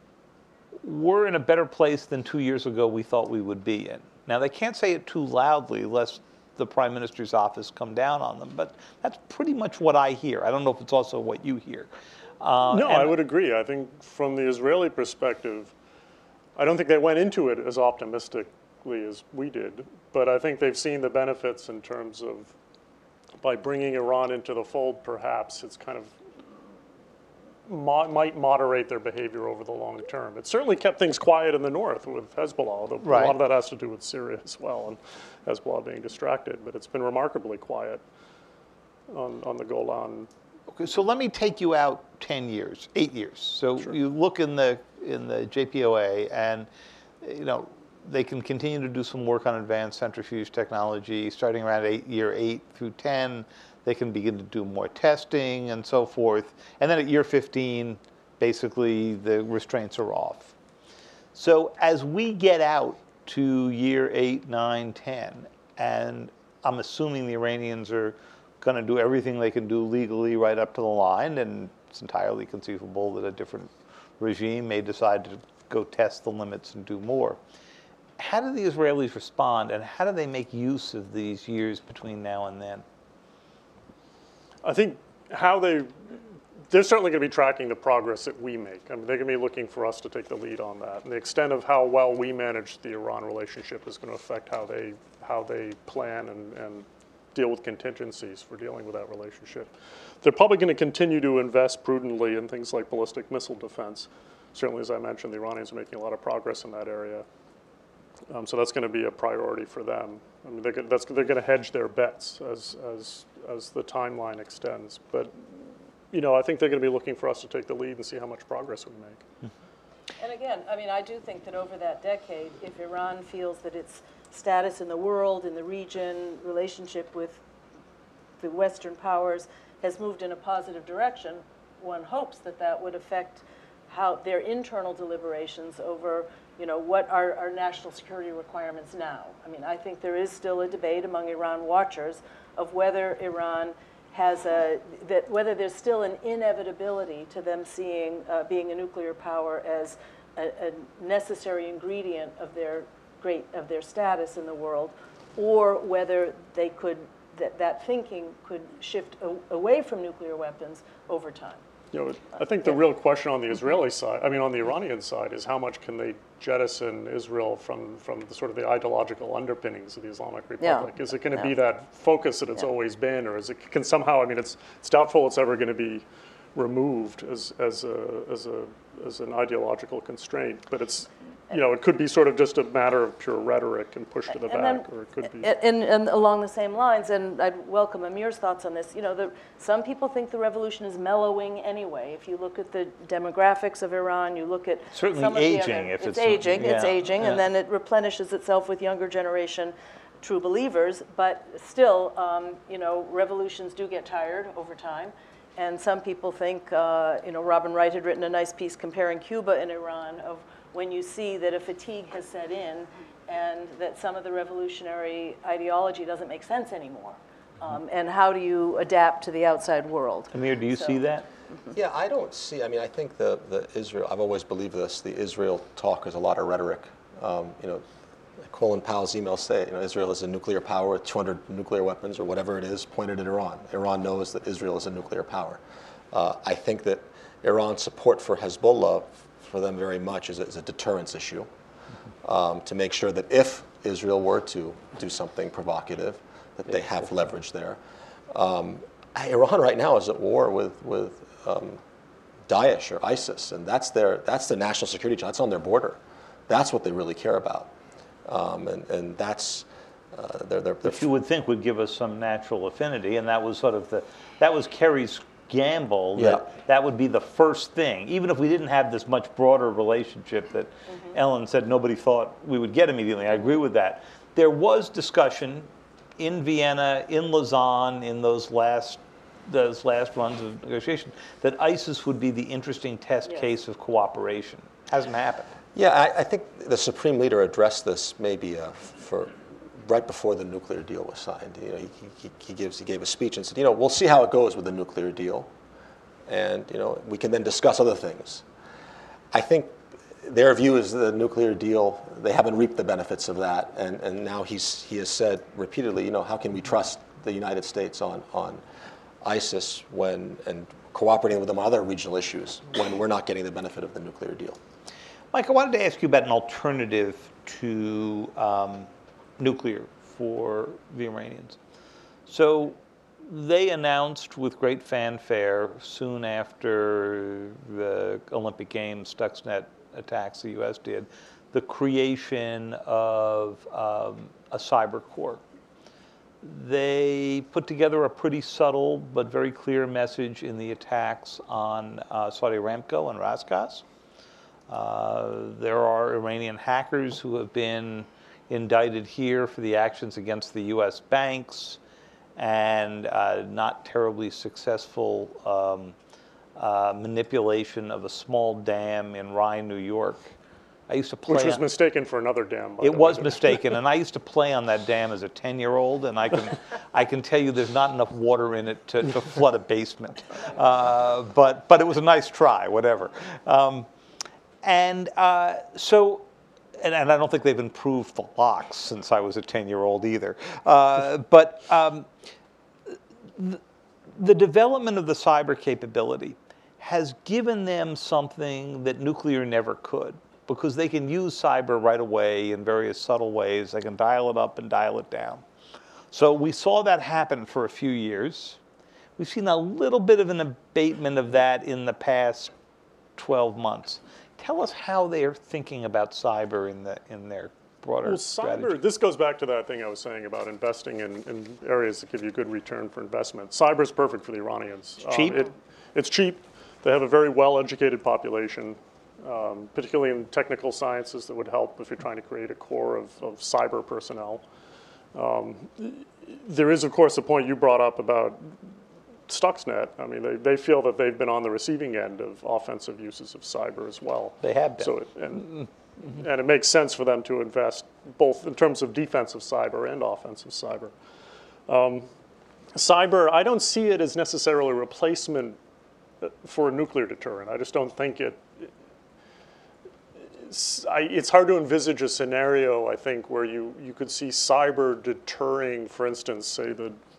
we're in a better place than 2 years ago we thought we would be in. Now, they can't say it too loudly lest the prime minister's office come down on them, but that's pretty much what I hear. I don't know if it's also what you hear. No, I would agree. I think from the Israeli perspective, I don't think they went into it as optimistically as we did, but I think they've seen the benefits in terms of, by bringing Iran into the fold, perhaps it's kind of might moderate their behavior over the long term. It certainly kept things quiet in the north with Hezbollah, although a lot of that has to do with Syria as well and Hezbollah being distracted, but it's been remarkably quiet on the Golan. Okay, so let me take you out 10 years, 8 years. So you look in the JPOA, and they can continue to do some work on advanced centrifuge technology starting around year 8 through 10. They can begin to do more testing and so forth. And then at year 15, basically the restraints are off. So as we get out to year 8, 9, 10, and I'm assuming the Iranians are going to do everything they can do legally right up to the line, and it's entirely conceivable that a different regime may decide to go test the limits and do more. How do the Israelis respond, and how do they make use of these years between now and then? I think they're certainly going to be tracking the progress that we make. I mean, they're going to be looking for us to take the lead on that. And the extent of how well we manage the Iran relationship is going to affect how they plan and deal with contingencies for dealing with that relationship. They're probably going to continue to invest prudently in things like ballistic missile defense. Certainly, as I mentioned, the Iranians are making a lot of progress in that area. So that's going to be a priority for them. I mean, they're going to hedge their bets as the timeline extends. But I think they're going to be looking for us to take the lead and see how much progress we make. And again, I mean, I do think that over that decade, if Iran feels that its status in the world, in the region, relationship with the Western powers has moved in a positive direction, one hopes that that would affect how their internal deliberations over what are our national security requirements now. I mean, I think there is still a debate among Iran watchers of whether Iran whether there's still an inevitability to them seeing being a nuclear power as a necessary ingredient of their status in the world, or whether they could that thinking could shift away from nuclear weapons over time. I think the real question on the Israeli side, I mean on the Iranian side, is how much can they jettison Israel from the sort of the ideological underpinnings of the Islamic Republic? Yeah. Is it going to be that focus that it's always been, or can somehow? I mean, it's doubtful it's ever going to be removed as an ideological constraint, but it's. It could be sort of just a matter of pure rhetoric and push to the back, or it could be. And along the same lines, and I'd welcome Amir's thoughts on this, some people think the revolution is mellowing anyway. If you look at the demographics of Iran, you look at it's aging, and then it replenishes itself with younger generation true believers. But still, revolutions do get tired over time. And some people think, Robin Wright had written a nice piece comparing Cuba and Iran of when you see that a fatigue has set in and that some of the revolutionary ideology doesn't make sense anymore. And how do you adapt to the outside world? Amir, do you see that? Yeah, I don't see. I mean, I think the Israel, I've always believed this, the Israel talk is a lot of rhetoric. Colin Powell's email say, Israel is a nuclear power with 200 nuclear weapons or whatever it is pointed at Iran. Iran knows that Israel is a nuclear power. I think that Iran's support for Hezbollah for them very much is a deterrence issue, to make sure that if Israel were to do something provocative, that they have leverage there. Iran right now is at war with Daesh or ISIS, and that's their national security challenge. That's on their border. That's what they really care about, and that's. Which you would think would give us some natural affinity, and that was sort of that was Kerry's gamble that would be the first thing, even if we didn't have this much broader relationship that Ellen said nobody thought we would get immediately. I agree with that. There was discussion in Vienna, in Lausanne, in those last runs of negotiation that ISIS would be the interesting test case of cooperation. Hasn't happened. Yeah, I think the Supreme Leader addressed this maybe right before the nuclear deal was signed. He gave a speech and said, we'll see how it goes with the nuclear deal. And, we can then discuss other things. I think their view is the nuclear deal, they haven't reaped the benefits of that. And now he has said repeatedly, how can we trust the United States on ISIS and cooperating with them on other regional issues when we're not getting the benefit of the nuclear deal? Mike, I wanted to ask you about an alternative to nuclear for the Iranians. So they announced with great fanfare soon after the Olympic Games, Stuxnet attacks the U.S. did, the creation of a cyber corps. They put together a pretty subtle but very clear message in the attacks on Saudi Aramco and Rosgas. There are Iranian hackers who have been indicted here for the actions against the U.S. banks and not terribly successful manipulation of a small dam in Rye, New York. I used to play which was mistaken for another dam. It was mistaken, and I used to play on that dam as a 10-year-old, and I can tell you there's not enough water in it to flood a basement. But it was a nice try, whatever. And I don't think they've improved the locks since I was a 10-year-old either. The development of the cyber capability has given them something that nuclear never could, because they can use cyber right away in various subtle ways. They can dial it up and dial it down. So we saw that happen for a few years. We've seen a little bit of an abatement of that in the past 12 months. Tell us how they are thinking about cyber in their broader strategy. Cyber, this goes back to that thing I was saying about investing in areas that give you good return for investment. Cyber is perfect for the Iranians. It's cheap. It's cheap. They have a very well-educated population, particularly in technical sciences that would help if you're trying to create a core of cyber personnel. There is, of course, the point you brought up about Stuxnet. I mean, they feel that they've been on the receiving end of offensive uses of cyber as well. They have been. So and it makes sense for them to invest both in terms of defensive cyber and offensive cyber. Cyber, I don't see it as necessarily a replacement for a nuclear deterrent. I just don't think it's hard to envisage a scenario, I think, where you could see cyber deterring, for instance,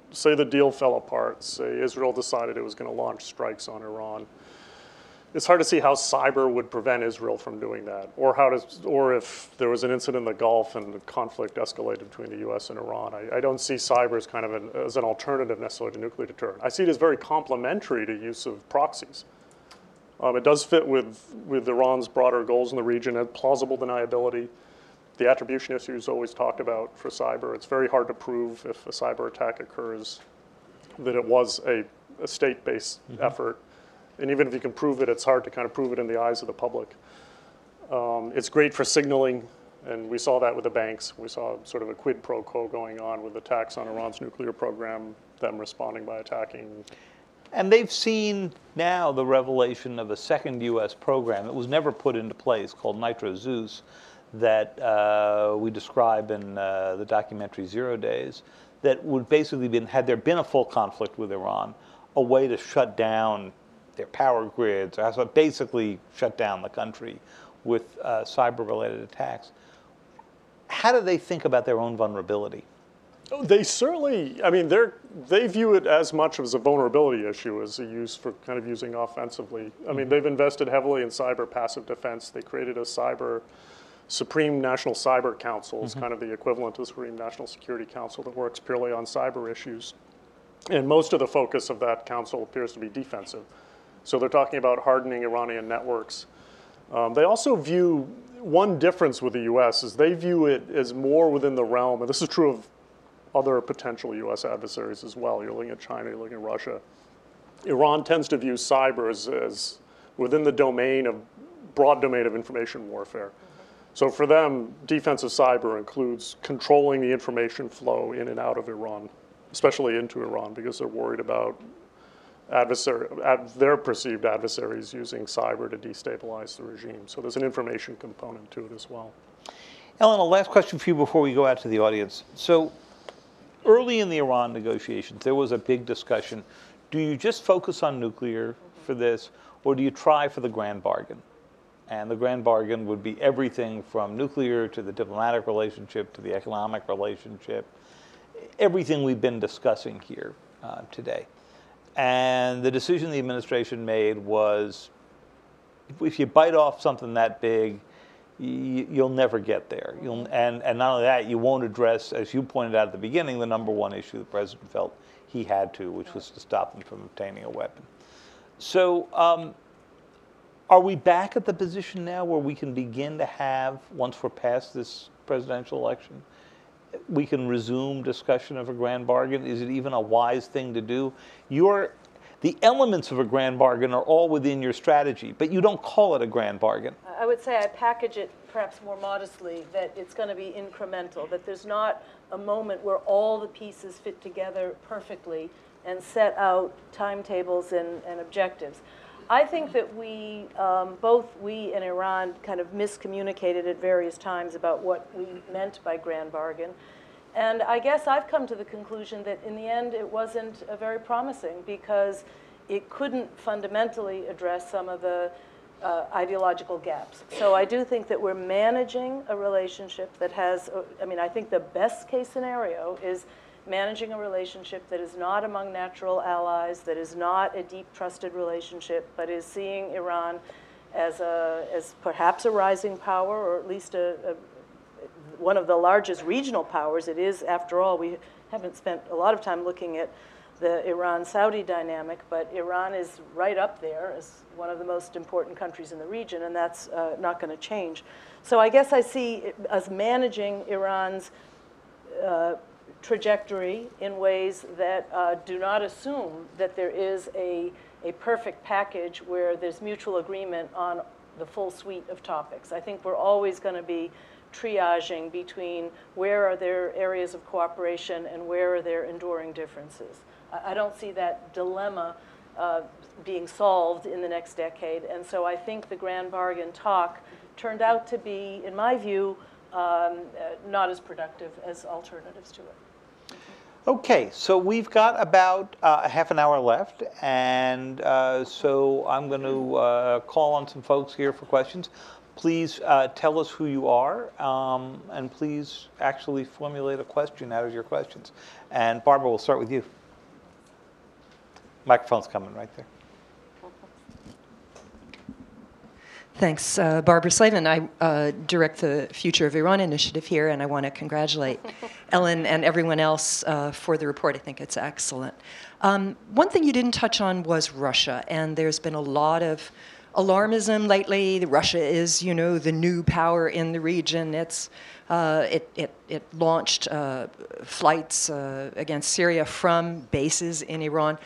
say the deal fell apart, say Israel decided it was going to launch strikes on Iran. It's hard to see how cyber would prevent Israel from doing that, or if there was an incident in the Gulf and the conflict escalated between the U.S. and Iran. I don't see cyber as kind of as an alternative necessarily to nuclear deterrent. I see it as very complementary to use of proxies. It does fit with Iran's broader goals in the region, and plausible deniability. The attribution issue is always talked about for cyber. It's very hard to prove if a cyber attack occurs that it was a state-based effort. And even if you can prove it, it's hard to kind of prove it in the eyes of the public. It's great for signaling, and we saw that with the banks. We saw sort of a quid pro quo going on with attacks on Iran's nuclear program, them responding by attacking. And they've seen now the revelation of a second U.S. program that was never put into place called Nitro Zeus that we describe in the documentary 0 Days that would basically been, had there been a full conflict with Iran, a way to shut down their power grids, or basically shut down the country with cyber-related attacks. How do they think about their own vulnerability? They certainly, I mean, they view it as much as a vulnerability issue as a use for kind of using offensively. I mean, they've invested heavily in cyber passive defense. They created a Supreme National Cyber Council, is kind of the equivalent to the Supreme National Security Council that works purely on cyber issues. And most of the focus of that council appears to be defensive. So they're talking about hardening Iranian networks. They also view, one difference with the U.S. is they view it as more within the realm, and this is true of other potential U.S. adversaries as well. You're looking at China, you're looking at Russia. Iran tends to view cyber as within the broad domain of information warfare. So for them, defensive cyber includes controlling the information flow in and out of Iran, especially into Iran, because they're worried about their perceived adversaries using cyber to destabilize the regime. So there's an information component to it as well. Ellen, a last question for you before we go out to the audience. So early in the Iran negotiations, there was a big discussion. Do you just focus on nuclear for this, or do you try for the grand bargain? And the grand bargain would be everything from nuclear to the diplomatic relationship to the economic relationship, everything we've been discussing here today. And the decision the administration made was, if you bite off something that big, you'll never get there. And not only that, you won't address, as you pointed out at the beginning, the number one issue the president felt he had to, which was to stop them from obtaining a weapon. So are we back at the position now where we can begin to have, once we're past this presidential election, we can resume discussion of a grand bargain? Is it even a wise thing to do? The elements of a grand bargain are all within your strategy, but you don't call it a grand bargain. I would say I package it perhaps more modestly, that it's going to be incremental, that there's not a moment where all the pieces fit together perfectly and set out timetables and objectives. I think that both we and Iran kind of miscommunicated at various times about what we meant by grand bargain. And I guess I've come to the conclusion that in the end it wasn't very promising, because it couldn't fundamentally address some of the ideological gaps. So I do think that we're managing a relationship that has, I think the best case scenario is managing a relationship that is not among natural allies, that is not a deep trusted relationship, but is seeing Iran as perhaps a rising power, or at least one of the largest regional powers. It is, after all, we haven't spent a lot of time looking at the Iran-Saudi dynamic, but Iran is right up there as one of the most important countries in the region, and that's not going to change. So I guess I see us managing Iran's trajectory in ways that do not assume that there is a perfect package where there's mutual agreement on the full suite of topics. I think we're always going to be triaging between where are there areas of cooperation and where are there enduring differences. I don't see that dilemma being solved in the next decade, and so I think the grand bargain talk turned out to be, in my view, not as productive as alternatives to it. Okay, so we've got about half an hour left, and so I'm going to call on some folks here for questions. Please tell us who you are, and please actually formulate a question out of your questions. And Barbara, we'll start with you. Microphone's coming right there. Thanks. Barbara Slavin. I direct the Future of Iran initiative here, and I want to congratulate Ellen and everyone else for the report. I think it's excellent. One thing you didn't touch on was Russia, and there's been a lot of alarmism lately. Russia is, the new power in the region. It's it launched flights against Syria from bases in Iran.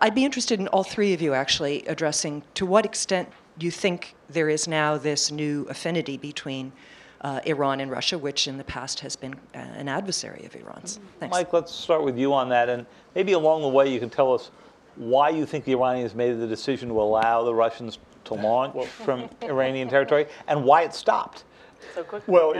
I'd be interested in all three of you actually addressing to what extent you think there is now this new affinity between Iran and Russia, which in the past has been an adversary of Iran's. Thanks. Mike, let's start with you on that, and maybe along the way you can tell us why you think the Iranians made the decision to allow the Russians to launch from Iranian territory, and why it stopped so quickly. Well,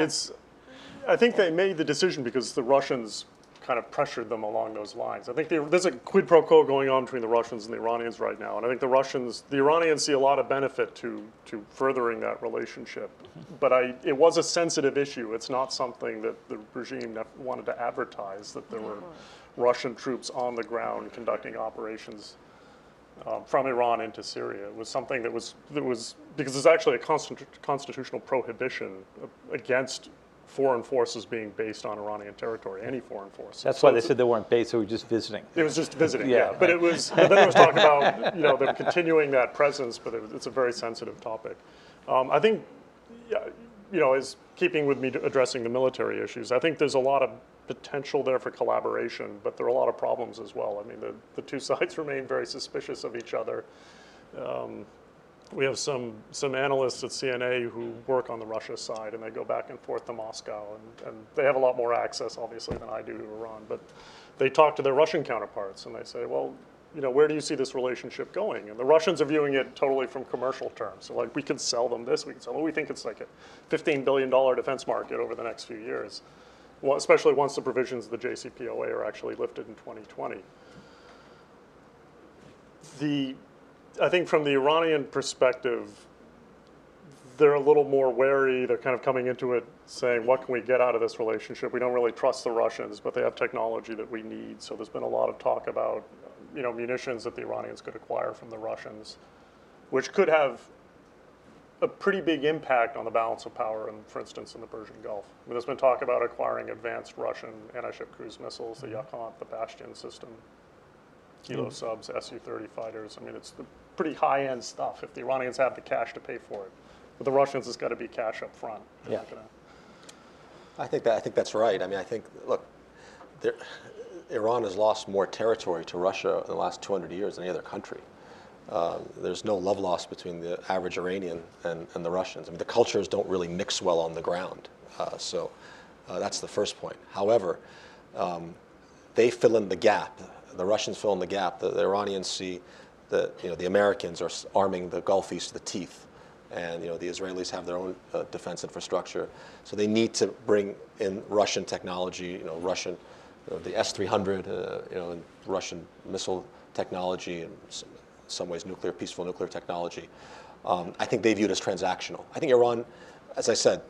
I think they made the decision because the Russians kind of pressured them along those lines. I think there's a quid pro quo going on between the Russians and the Iranians right now, and I think the Iranians see a lot of benefit to furthering that relationship. But it was a sensitive issue. It's not something that the regime wanted to advertise, that there were Russian troops on the ground conducting operations from Iran into Syria. It was something that was because there's actually a constitutional prohibition against foreign forces being based on Iranian territory, any foreign force. That's why they said they weren't based; they were just visiting. It was just visiting, yeah. But it was. But then it was talking about them continuing that presence, but it's a very sensitive topic. I think, is keeping with me addressing the military issues. I think there's a lot of potential there for collaboration, but there are a lot of problems as well. I mean, the two sides remain very suspicious of each other. We have some analysts at CNA who work on the Russia side, and they go back and forth to Moscow, and they have a lot more access, obviously, than I do to Iran, but they talk to their Russian counterparts, and they say, well, where do you see this relationship going? And the Russians are viewing it totally from commercial terms. So, we can sell them this, we think it's like a $15 billion defense market over the next few years. Well, especially once the provisions of the JCPOA are actually lifted in 2020. I think from the Iranian perspective, they're a little more wary. They're kind of coming into it saying, what can we get out of this relationship? We don't really trust the Russians, but they have technology that we need. So there's been a lot of talk about munitions that the Iranians could acquire from the Russians, which could have a pretty big impact on the balance of power, in, for instance, in the Persian Gulf. I mean, there's been talk about acquiring advanced Russian anti-ship cruise missiles, the Yakhant, the Bastion system, Kilo subs, Su-30 fighters. I mean, it's the pretty high-end stuff. If the Iranians have the cash to pay for it, but the Russians, it's got to be cash up front. Yeah. I think that's right. I mean, I think, look, Iran has lost more territory to Russia in the last 200 years than any other country. There's no love lost between the average Iranian and the Russians. I mean, the cultures don't really mix well on the ground. So that's the first point. However, they fill in the gap. The Russians fill in the gap. The Iranians see that, you know, the Americans are arming the Gulfies to the teeth, and, you know, the Israelis have their own defense infrastructure. So they need to bring in Russian technology, you know, Russian, you know, the S-300, you know, and Russian missile technology, and in some ways nuclear, peaceful nuclear technology. I think they view it as transactional. I think Iran, as I said,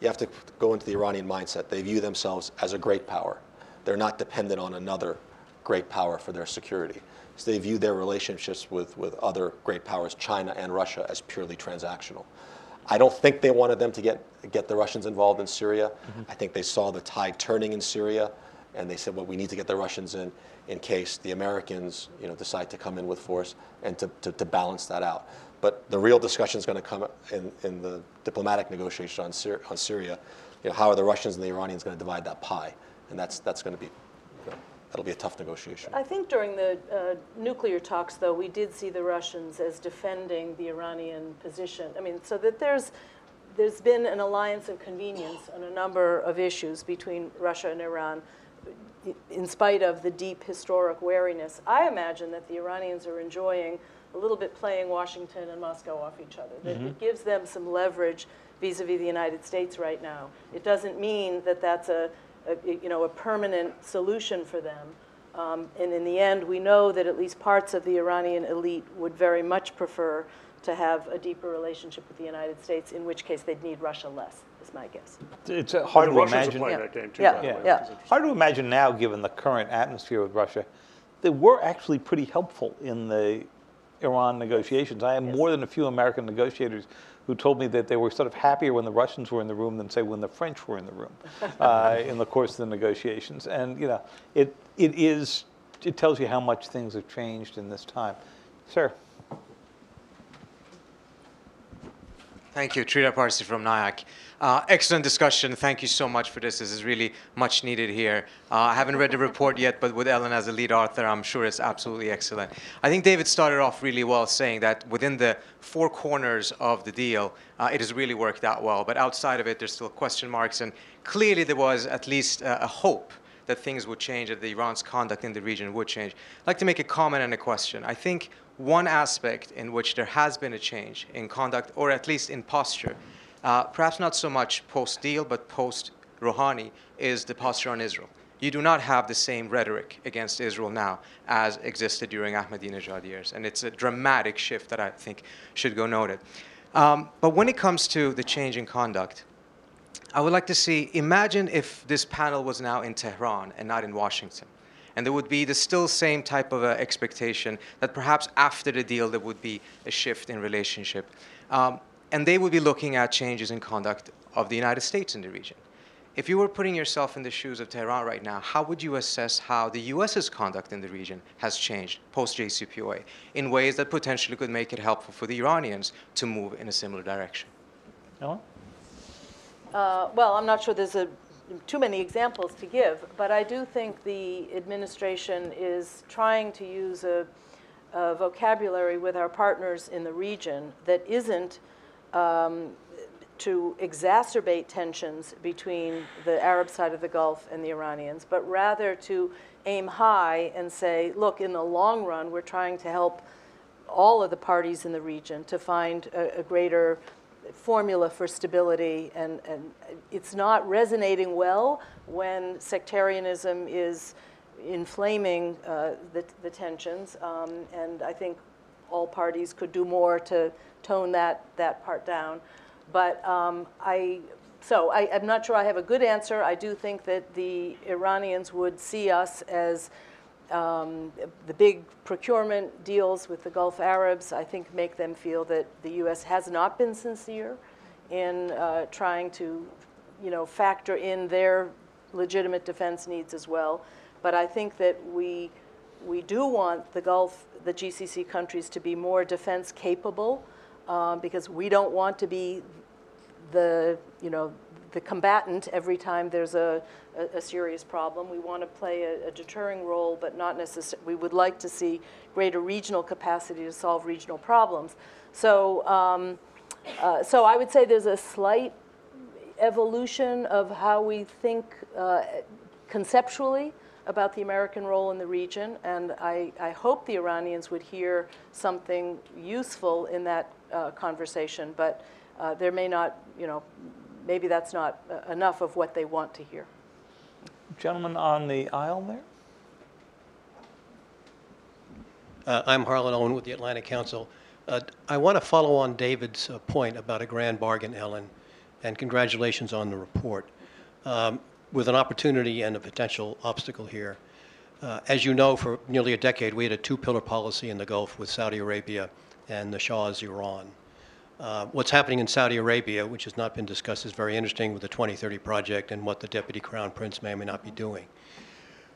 you have to go into the Iranian mindset. They view themselves as a great power. They're not dependent on another great power for their security. So they view their relationships with other great powers, China and Russia, as purely transactional. I don't think they wanted them to get the Russians involved in Syria. Mm-hmm. I think they saw the tide turning in Syria, and they said, well, we need to get the Russians in case the Americans, you know, decide to come in with force, and to balance that out. But the real discussion is going to come in the diplomatic negotiation on Syria. You know, how are the Russians and the Iranians going to divide that pie? And that's going to be, you know, that'll be a tough negotiation. I think during the nuclear talks, though, we did see the Russians as defending the Iranian position. I mean, so that there's been an alliance of convenience on a number of issues between Russia and Iran, in spite of the deep historic wariness. I imagine that the Iranians are enjoying a little bit playing Washington and Moscow off each other. Mm-hmm. It gives them some leverage vis-a-vis the United States right now. It doesn't mean that that's a permanent solution for them. And in the end, we know that at least parts of the Iranian elite would very much prefer to have a deeper relationship with the United States, in which case they'd need Russia less, is my guess. It's hard to imagine. Hard to imagine now, given the current atmosphere with Russia, that we're actually pretty helpful in the Iran negotiations. I am more than a few American negotiators who told me that they were sort of happier when the Russians were in the room than, say, when the French were in the room in the course of the negotiations. And, you know, it tells you how much things have changed in this time. Sir. Thank you. Trita Parsi from NIAC. Excellent discussion. Thank you so much for this. This is really much needed here. I haven't read the report yet, but with Ellen as the lead author, I'm sure it's absolutely excellent. I think David started off really well saying that within the four corners of the deal, it has really worked out well. But outside of it, there's still question marks. And clearly there was at least a hope that things would change, that Iran's conduct in the region would change. I'd like to make a comment and a question. I think one aspect in which there has been a change in conduct, or at least in posture, perhaps not so much post-deal, but post-Rouhani, is the posture on Israel. You do not have the same rhetoric against Israel now as existed during Ahmadinejad years. And it's a dramatic shift that I think should go noted. But when it comes to the change in conduct, I would like to see, imagine if this panel was now in Tehran and not in Washington. And there would be the still same type of expectation that perhaps after the deal there would be a shift in relationship. And they would be looking at changes in conduct of the United States in the region. If you were putting yourself in the shoes of Tehran right now, how would you assess how the U.S.'s conduct in the region has changed post-JCPOA in ways that potentially could make it helpful for the Iranians to move in a similar direction? Ellen? Well, I'm not sure there's too many examples to give, but I do think the administration is trying to use a vocabulary with our partners in the region that isn't to exacerbate tensions between the Arab side of the Gulf and the Iranians, but rather to aim high and say, look, in the long run, we're trying to help all of the parties in the region to find a greater formula for stability, and it's not resonating well when sectarianism is inflaming the tensions, and I think all parties could do more to tone that part down. But I'm not sure I have a good answer. I do think that the Iranians would see us as The big procurement deals with the Gulf Arabs, I think, make them feel that the U.S. has not been sincere in trying to, factor in their legitimate defense needs as well. But I think that we do want the GCC countries to be more defense capable, because we don't want to be the combatant every time there's a serious problem. We want to play a deterring role, but not necessarily. We would like to see greater regional capacity to solve regional problems. So, so I would say there's a slight evolution of how we think conceptually about the American role in the region, and I hope the Iranians would hear something useful in that conversation, but there may not, maybe that's not enough of what they want to hear. Gentleman on the aisle there. I'm Harlan Owen with the Atlantic Council. I want to follow on David's point about a grand bargain, Ellen, and congratulations on the report. With an opportunity and a potential obstacle here. As you know, for nearly a decade, we had a two-pillar policy in the Gulf with Saudi Arabia and the Shah's Iran. What's happening in Saudi Arabia, which has not been discussed, is very interesting with the 2030 project and what the Deputy Crown Prince may or may not be doing.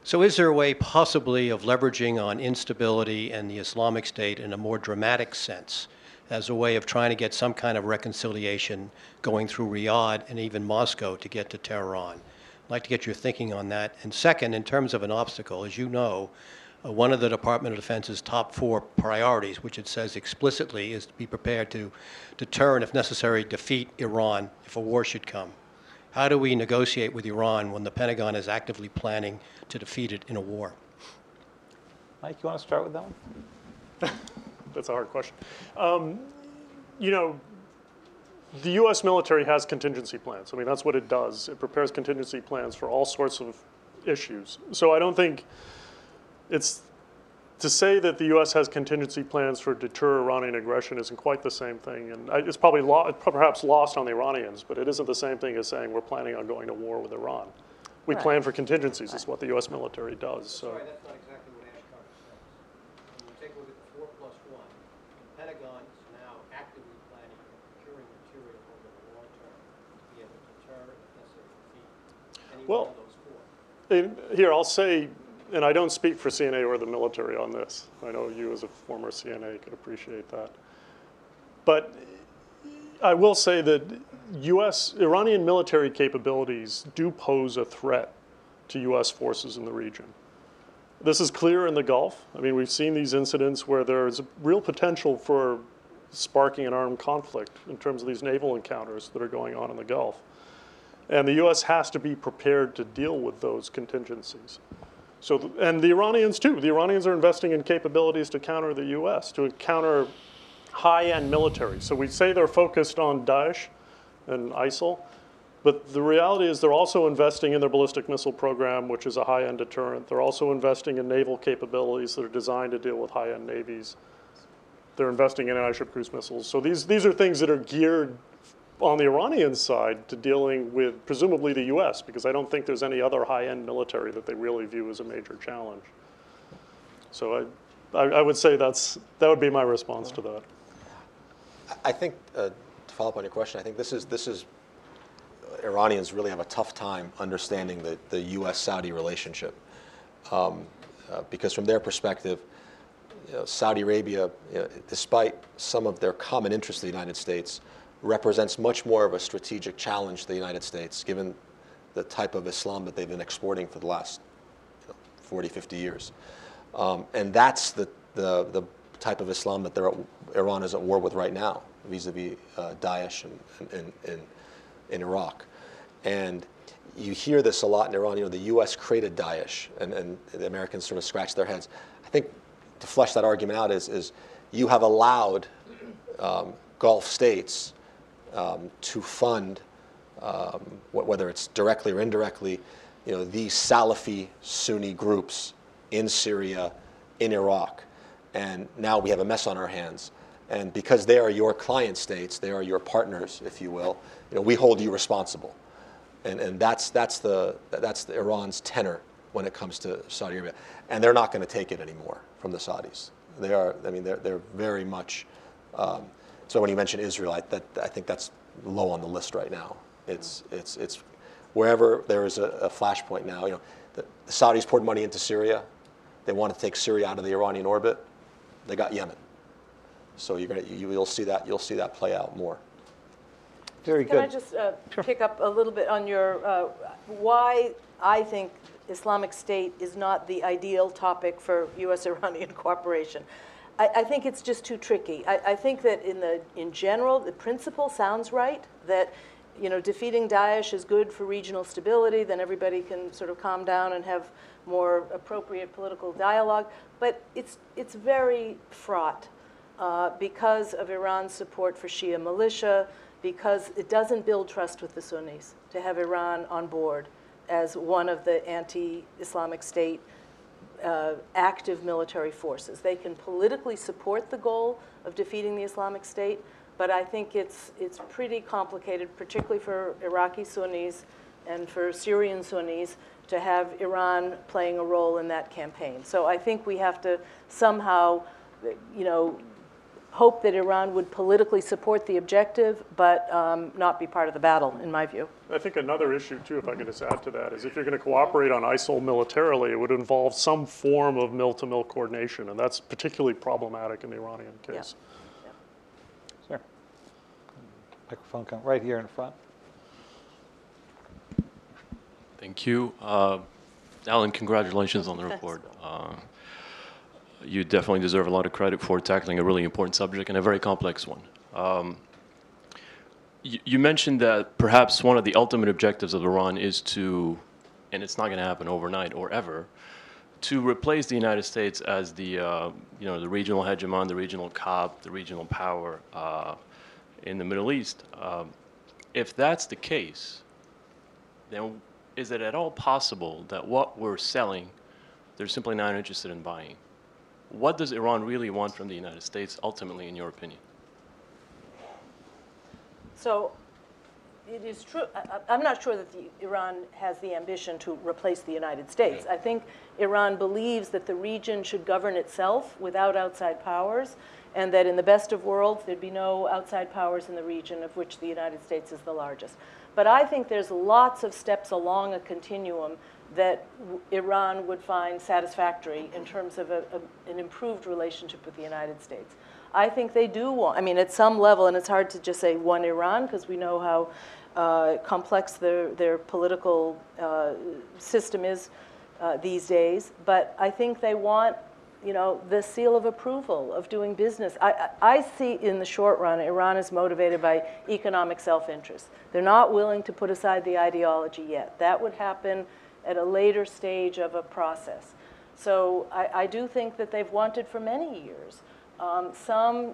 So is there a way possibly of leveraging on instability and the Islamic State in a more dramatic sense as a way of trying to get some kind of reconciliation going through Riyadh and even Moscow to get to Tehran? I'd like to get your thinking on that. And second, in terms of an obstacle, as you know, one of the Department of Defense's top 4 priorities, which it says explicitly, is to be prepared to deter and, if necessary, defeat Iran if a war should come. How do we negotiate with Iran when the Pentagon is actively planning to defeat it in a war? Mike, you want to start with that one? That's a hard question. The U.S. military has contingency plans. I mean, that's what it does. It prepares contingency plans for all sorts of issues. So I don't think it's to say that the U.S. has contingency plans for deter Iranian aggression isn't quite the same thing. And it's probably perhaps lost on the Iranians, but it isn't the same thing as saying we're planning on going to war with Iran. We right. plan for contingencies. It's what the U.S. military does. So. Sorry, that's not exactly what Ash Carter says. When you take a look at the 4+1, the Pentagon is now actively well, here, I'll say, and I don't speak for CNA or the military on this. I know you as a former CNA could appreciate that. But I will say that Iranian military capabilities do pose a threat to U.S. forces in the region. This is clear in the Gulf. I mean, we've seen these incidents where there's a real potential for sparking an armed conflict in terms of these naval encounters that are going on in the Gulf. And the U.S. has to be prepared to deal with those contingencies. So, and the Iranians, too. The Iranians are investing in capabilities to counter the U.S., to counter high-end military. So we say they're focused on Daesh and ISIL, but the reality is they're also investing in their ballistic missile program, which is a high-end deterrent. They're also investing in naval capabilities that are designed to deal with high-end navies. They're investing in anti-ship cruise missiles. So these are things that are geared on the Iranian side to dealing with, presumably, the U.S., because I don't think there's any other high-end military that they really view as a major challenge. So I would say that would be my response to that. I think, to follow up on your question, I think this is Iranians really have a tough time understanding the U.S.-Saudi relationship, because from their perspective, Saudi Arabia, despite some of their common interests with the United States, represents much more of a strategic challenge to the United States, given the type of Islam that they've been exporting for the last 40, 50 years. And that's the type of Islam that Iran is at war with right now, vis-a-vis Daesh in Iraq. And you hear this a lot in Iran, the U.S. created Daesh, and the Americans sort of scratch their heads. I think to flesh that argument out is you have allowed Gulf states to fund, whether it's directly or indirectly, these Salafi Sunni groups in Syria, in Iraq. And now we have a mess on our hands. And because they are your client states, they are your partners, if you will, we hold you responsible. And that's Iran's tenor when it comes to Saudi Arabia. And they're not going to take it anymore from the Saudis. They are, I mean, they're very much, so when you mention Israel, I think that's low on the list right now. It's wherever there is a flashpoint now, you know, the Saudis poured money into Syria. They want to take Syria out of the Iranian orbit. They got Yemen. So you'll see that play out more. Very good. Can I just pick up a little bit on your why I think Islamic State is not the ideal topic for U.S.-Iranian cooperation? I think it's just too tricky. I think that in general, the principle sounds right, that defeating Daesh is good for regional stability. Then everybody can sort of calm down and have more appropriate political dialogue. But it's very fraught because of Iran's support for Shia militia, because it doesn't build trust with the Sunnis to have Iran on board as one of the anti-Islamic State active military forces. They can politically support the goal of defeating the Islamic State, but I think it's pretty complicated, particularly for Iraqi Sunnis and for Syrian Sunnis, to have Iran playing a role in that campaign. So I think we have to somehow, hope that Iran would politically support the objective, but not be part of the battle, in my view. I think another issue, too, if I could just add to that, is if you're going to cooperate on ISIL militarily, it would involve some form of mill-to-mill coordination, and that's particularly problematic in the Iranian case. Yeah. Yeah. Sure. Microphone come right here in front. Thank you. Alan, congratulations on the report. You definitely deserve a lot of credit for tackling a really important subject and a very complex one. You mentioned that perhaps one of the ultimate objectives of Iran is to, and it's not going to happen overnight or ever, to replace the United States as the, the regional hegemon, the regional cop, the regional power in the Middle East. If that's the case, then is it at all possible that what we're selling, they're simply not interested in buying? What does Iran really want from the United States, ultimately, in your opinion? So it is true. I'm not sure that Iran has the ambition to replace the United States. Yeah. I think Iran believes that the region should govern itself without outside powers, and that in the best of worlds, there'd be no outside powers in the region, of which the United States is the largest. But I think there's lots of steps along a continuum that Iran would find satisfactory in terms of an improved relationship with the United States. I think they do want, I mean, at some level, and it's hard to just say one Iran, because we know how complex their political system is these days, but I think they want the seal of approval of doing business. I see in the short run, Iran is motivated by economic self-interest. They're not willing to put aside the ideology yet. That would happen at a later stage of a process. So I do think that they've wanted for many years some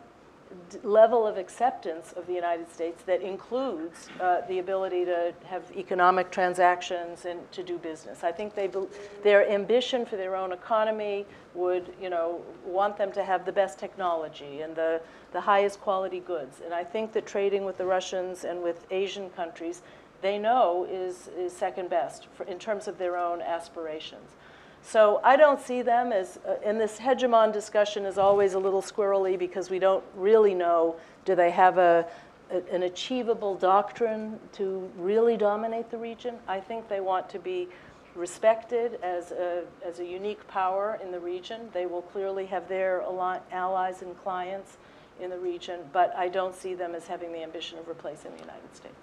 level of acceptance of the United States that includes the ability to have economic transactions and to do business. I think their ambition for their own economy would want them to have the best technology and the highest quality goods. And I think that trading with the Russians and with Asian countries they know is second best in terms of their own aspirations. So I don't see them as, and this hegemon discussion is always a little squirrely because we don't really know, do they have an achievable doctrine to really dominate the region? I think they want to be respected as a unique power in the region. They will clearly have their allies and clients in the region, but I don't see them as having the ambition of replacing the United States.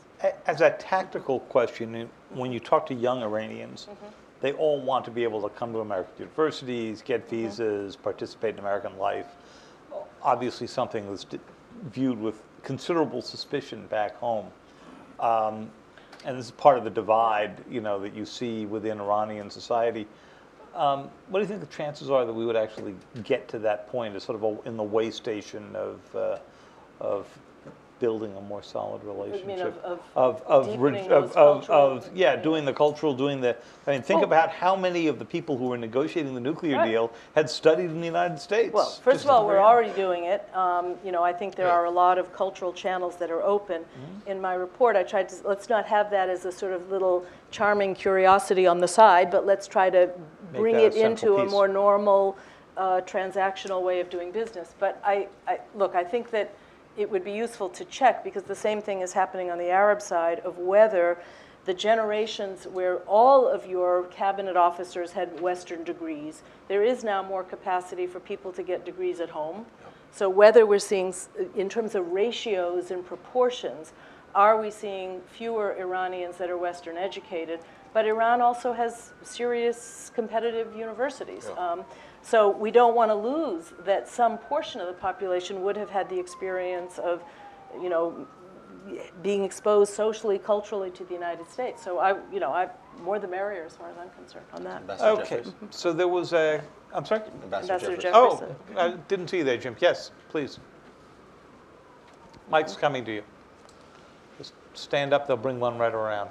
As a tactical question, when you talk to young Iranians, mm-hmm. they all want to be able to come to American universities, get visas, mm-hmm. participate in American life. Obviously something that's viewed with considerable suspicion back home. And this is part of the divide, that you see within Iranian society. What do you think the chances are that we would actually get to that point as sort of in the way station of building a more solid relationship doing the cultural, I mean, think about how many of the people who were negotiating the nuclear deal had studied in the United States. Well, first of all, we're already doing it. You know, I think there are a lot of cultural channels that are open. Mm-hmm. In my report, I tried to, let's not have that as a sort of little charming curiosity on the side, but let's try to bring it into a more normal, transactional way of doing business. But I think that it would be useful to check, because the same thing is happening on the Arab side, of whether the generations where all of your cabinet officers had Western degrees, there is now more capacity for people to get degrees at home. So whether we're seeing, in terms of ratios and proportions, are we seeing fewer Iranians that are Western educated? But Iran also has serious competitive universities. Yeah. So we don't want to lose that some portion of the population would have had the experience of, you know, being exposed socially, culturally to the United States. So I more the merrier as far as I'm concerned on that. Ambassador Jeffries. So there was a, I'm sorry? Ambassador Jeffries. Oh, I didn't see you there, Jim. Yes, please. Mike's coming to you. Just stand up, they'll bring one right around.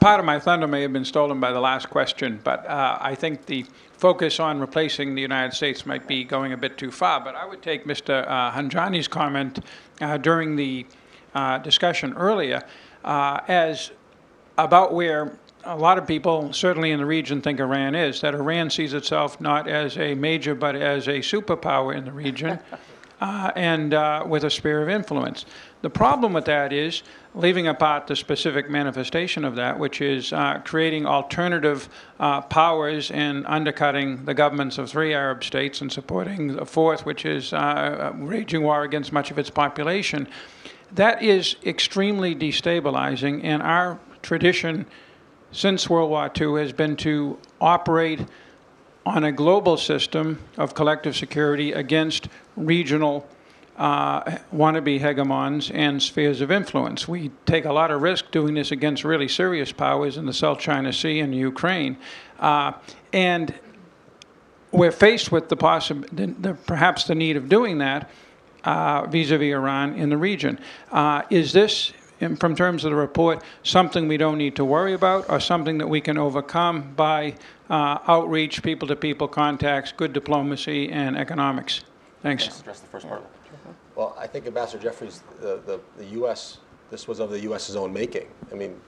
Part of my thunder may have been stolen by the last question, but I think the focus on replacing the United States might be going a bit too far. But I would take Mr. Hanjani's comment during the discussion earlier as about where a lot of people, certainly in the region, think Iran is, that Iran sees itself not as a major but as a superpower in the region. And with a sphere of influence. The problem with that is, leaving apart the specific manifestation of that, which is creating alternative powers and undercutting the governments of 3 Arab states and supporting a 4th, which is a raging war against much of its population, that is extremely destabilizing. And our tradition since World War II has been to operate on a global system of collective security against regional wannabe hegemons and spheres of influence. We take a lot of risk doing this against really serious powers in the South China Sea and Ukraine. And we're faced with perhaps the need of doing that vis-a-vis Iran in the region. Is this, from terms of the report, something we don't need to worry about, or something that we can overcome by outreach, people-to-people contacts, good diplomacy, and economics? Thanks. Let's address the first part. Mm-hmm. Well, I think Ambassador Jeffries, the U.S., this was of the U.S.'s own making. I mean,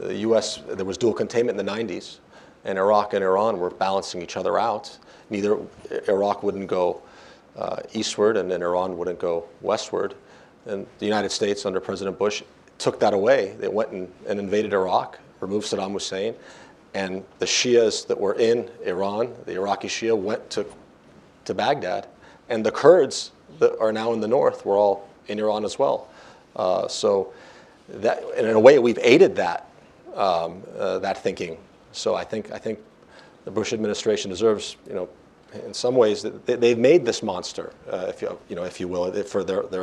the U.S., there was dual containment in the 90s, and Iraq and Iran were balancing each other out. Neither Iraq wouldn't go eastward, and then Iran wouldn't go westward. And the United States, under President Bush, took that away. They went and invaded Iraq, removed Saddam Hussein, and the Shias that were in Iran, the Iraqi Shia, went to Baghdad, and the Kurds that are now in the north were all in Iran as well. So that, and in a way, we've aided that that thinking. So I think the Bush administration deserves, you know, in some ways, they've made this monster, if you will, for their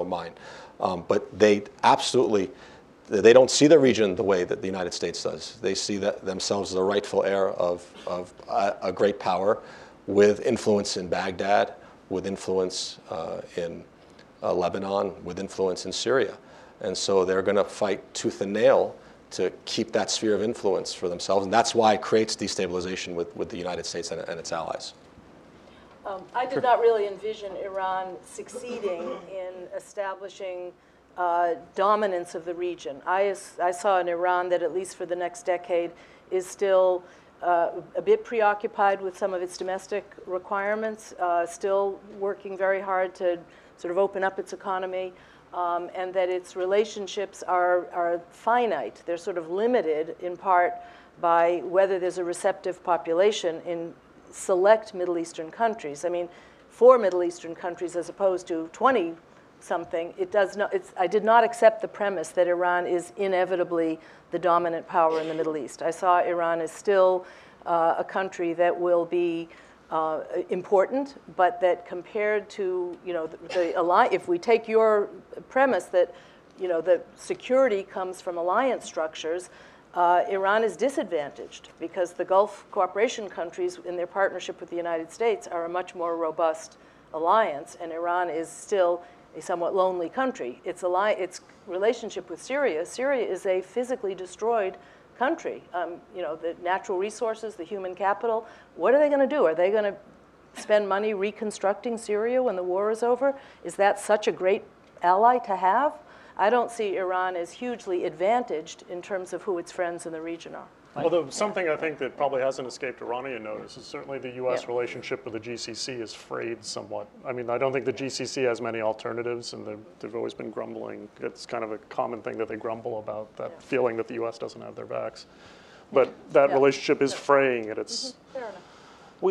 own mind. But they absolutely, they don't see the region the way that the United States does. They see that themselves as the rightful heir of a great power, with influence in Baghdad, with influence in Lebanon, with influence in Syria. And so they're going to fight tooth and nail to keep that sphere of influence for themselves. And that's why it creates destabilization with the United States and its allies. I did not really envision Iran succeeding in establishing dominance of the region. I saw an Iran that, at least for the next decade, is still a bit preoccupied with some of its domestic requirements, still working very hard to sort of open up its economy, and that its relationships are finite. They're sort of limited in part by whether there's a receptive population in select Middle Eastern countries. I mean, 4 Middle Eastern countries as opposed to 20-something, it does not. I did not accept the premise that Iran is inevitably the dominant power in the Middle East. I saw Iran as still a country that will be important, but that compared to, you know, if we take your premise that, you know, the security comes from alliance structures, Iran is disadvantaged because the Gulf cooperation countries in their partnership with the United States are a much more robust alliance, and Iran is still a somewhat lonely country. Its relationship with Syria is a physically destroyed country. The natural resources, the human capital, what are they going to do? Are they going to spend money reconstructing Syria when the war is over? Is that such a great ally to have? I don't see Iran as hugely advantaged in terms of who its friends in the region are. Although something I think that probably hasn't escaped Iranian notice is certainly the U.S. relationship with the GCC is frayed somewhat. I mean, I don't think the GCC has many alternatives, and they've always been grumbling. It's kind of a common thing that they grumble about, that feeling that the U.S. doesn't have their backs. But that relationship is fraying, and it's... Fair enough.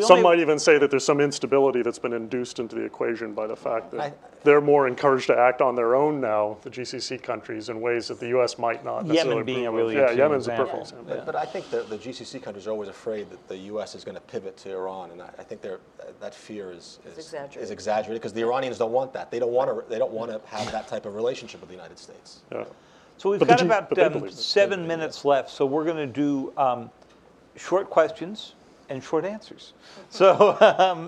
Some might even say that there's some instability that's been induced into the equation by the fact that they're more encouraged to act on their own now, the GCC countries, in ways that the U.S. might not necessarily. Yemen being a really interesting example. But I think the GCC countries are always afraid that the U.S. is going to pivot to Iran, and I think that fear is exaggerated because the Iranians don't want that. They don't want to have that type of relationship with the United States. Yeah. So we've got about 7 minutes left, so we're going to do short questions and short answers. So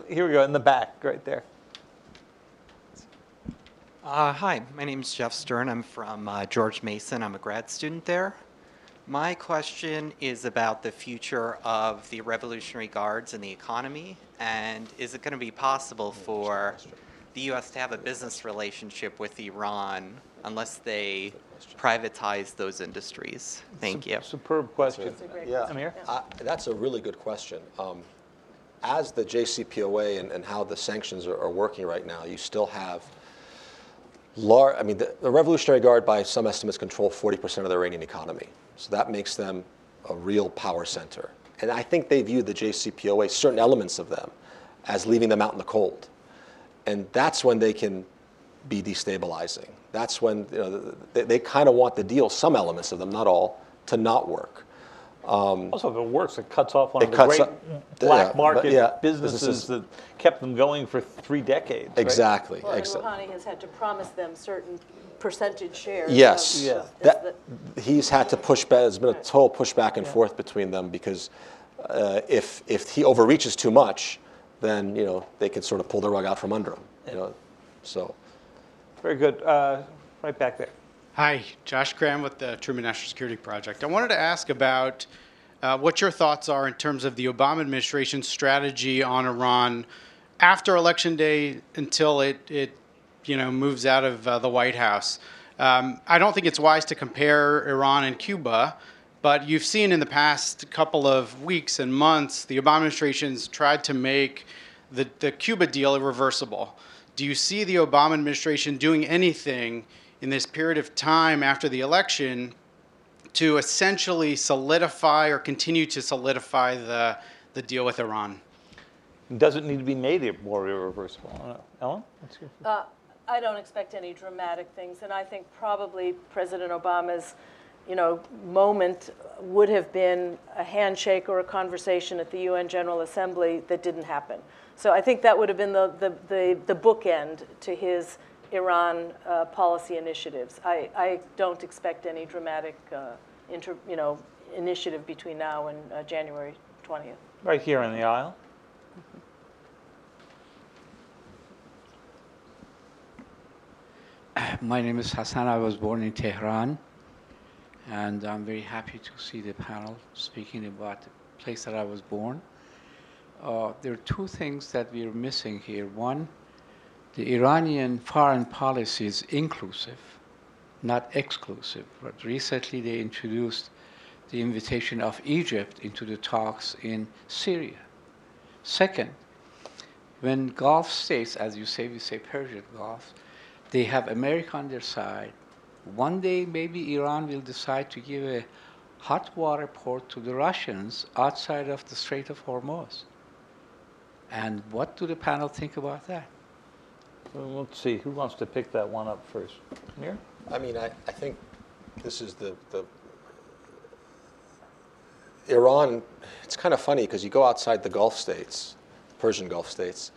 here we go, in the back, right there. Hi, my name's Jeff Stern. I'm from George Mason. I'm a grad student there. My question is about the future of the Revolutionary Guards and the economy, and is it going to be possible for the U.S. to have a business relationship with Iran unless they privatize those industries? Thank you. Superb question. That's a great question. Amir? That's a really good question. As the JCPOA and how the sanctions are working right now, you still have large, the Revolutionary Guard, by some estimates, control 40% of the Iranian economy. So that makes them a real power center. And I think they view the JCPOA, certain elements of them, as leaving them out in the cold. And that's when they can be destabilizing. That's when they kind of want the deal, some elements of them, not all, to not work. Also, if it works, it cuts off one of the great black market businesses that kept them going for 3 decades. Exactly. Right? Well, Rouhani has had to promise them certain percentage shares. Yes. He's had to push back. There's been a total pushback and forth between them because if he overreaches too much, then they can sort of pull the rug out from under him. So. Very good. Right back there. Hi, Josh Graham with the Truman National Security Project. I wanted to ask about what your thoughts are in terms of the Obama administration's strategy on Iran after Election Day until it moves out of the White House. I don't think it's wise to compare Iran and Cuba, but you've seen in the past couple of weeks and months the Obama administration's tried to make the Cuba deal irreversible. Do you see the Obama administration doing anything in this period of time after the election to essentially solidify or continue to solidify the deal with Iran? It doesn't need to be made more irreversible. Ellen? I don't expect any dramatic things, and I think probably President Obama's moment would have been a handshake or a conversation at the UN General Assembly that didn't happen. So I think that would have been the bookend to his Iran policy initiatives. I don't expect any dramatic initiative between now and January 20th. Right here in the aisle. Mm-hmm. My name is Hassan. I was born in Tehran. And I'm very happy to see the panel speaking about the place that I was born. There are two things that we're missing here. One, the Iranian foreign policy is inclusive, not exclusive. But recently they introduced the invitation of Egypt into the talks in Syria. Second, when Gulf states, as you say, we say Persian Gulf, they have America on their side. One day, maybe Iran will decide to give a hot water port to the Russians outside of the Strait of Hormuz. And what do the panel think about that? Well, let's see. Who wants to pick that one up first? Amir? I think this is the Iran. It's kind of funny because you go outside the Gulf states, Persian Gulf states.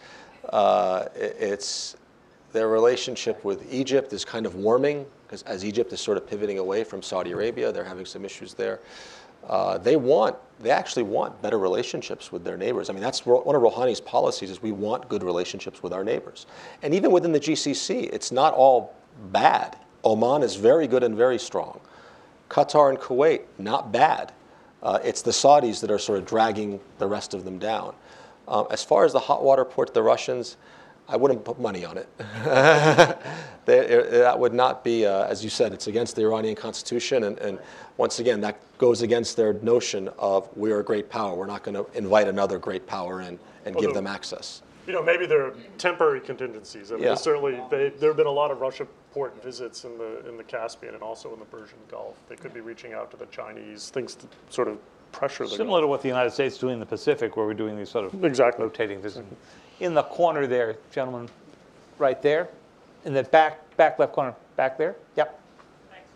Their relationship with Egypt is kind of warming, because as Egypt is sort of pivoting away from Saudi Arabia, they're having some issues there. They actually want better relationships with their neighbors. I mean, that's one of Rouhani's policies, is we want good relationships with our neighbors. And even within the GCC, it's not all bad. Oman is very good and very strong. Qatar and Kuwait, not bad. It's the Saudis that are sort of dragging the rest of them down. As far as the hot water port, the Russians, I wouldn't put money on it. That would not be, as you said, it's against the Iranian constitution. And once again, that goes against their notion of we're a great power. We're not going to invite another great power in and give them access. You know, maybe there are temporary contingencies. I mean, certainly, there have been a lot of Russia port visits in the Caspian and also in the Persian Gulf. They could be reaching out to the Chinese, things to sort of pressure them. Similar to what the United States is doing in the Pacific, where we're doing these sort of rotating visits. In the corner there, gentlemen, right there, in the back left corner, back there. Yep. Thanks.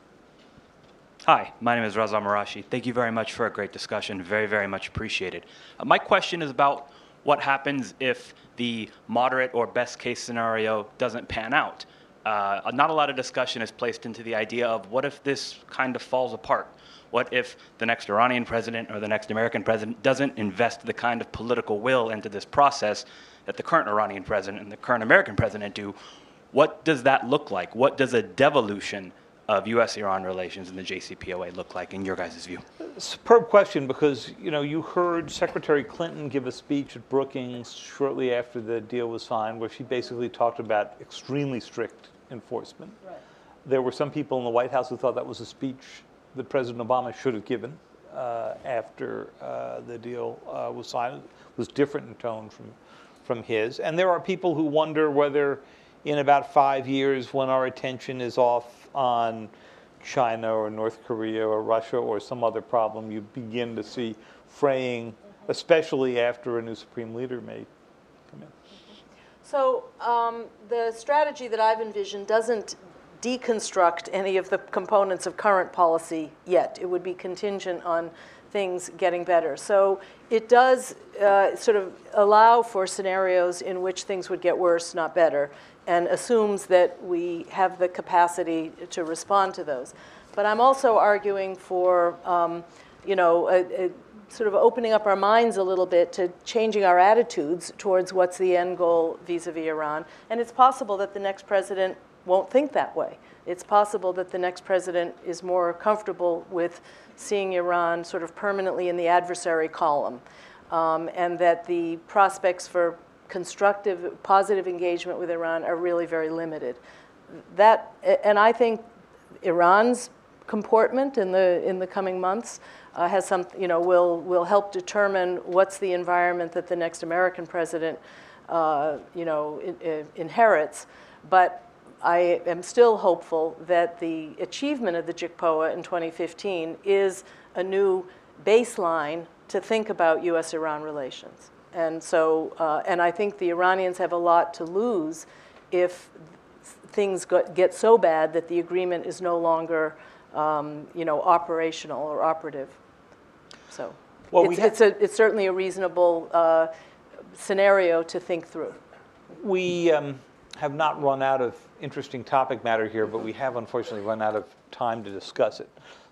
Hi, my name is Raza Marashi. Thank you very much for a great discussion. Very, very much appreciated. My question is about what happens if the moderate or best case scenario doesn't pan out. Not a lot of discussion is placed into the idea of what if this kind of falls apart? What if the next Iranian president or the next American president doesn't invest the kind of political will into this process that the current Iranian president and the current American president do? What does that look like? What does a devolution of U.S.-Iran relations in the JCPOA look like in your guys' view? Superb question, because you heard Secretary Clinton give a speech at Brookings shortly after the deal was signed, where she basically talked about extremely strict enforcement. Right. There were some people in the White House who thought that was a speech that President Obama should have given after the deal was signed. It was different in tone from his. And there are people who wonder whether in about 5 years, when our attention is off on China or North Korea or Russia or some other problem, you begin to see fraying, especially after a new Supreme Leader may come in. So the strategy that I've envisioned doesn't deconstruct any of the components of current policy yet. It would be contingent on things getting better. So it does sort of allow for scenarios in which things would get worse, not better, and assumes that we have the capacity to respond to those. But I'm also arguing for, a sort of opening up our minds a little bit to changing our attitudes towards what's the end goal vis-a-vis Iran. And it's possible that the next president won't think that way. It's possible that the next president is more comfortable with seeing Iran sort of permanently in the adversary column, and that the prospects for constructive, positive engagement with Iran are really very limited. And I think Iran's comportment in the coming months has some, will help determine what's the environment that the next American president, inherits. But I am still hopeful that the achievement of the JCPOA in 2015 is a new baseline to think about U.S.-Iran relations. And so, and I think the Iranians have a lot to lose if things get so bad that the agreement is no longer, operational or operative. So it's certainly a reasonable scenario to think through. We have not run out of interesting topic matter here, but we have unfortunately run out of time to discuss it.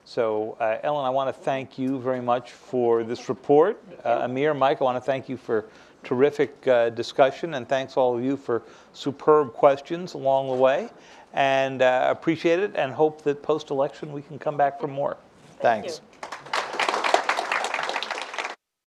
So Ellen, I want to thank you very much for this report. Amir, Mike, I want to thank you for terrific discussion, and thanks all of you for superb questions along the way. And appreciate it, and hope that post-election we can come back for more. Thanks.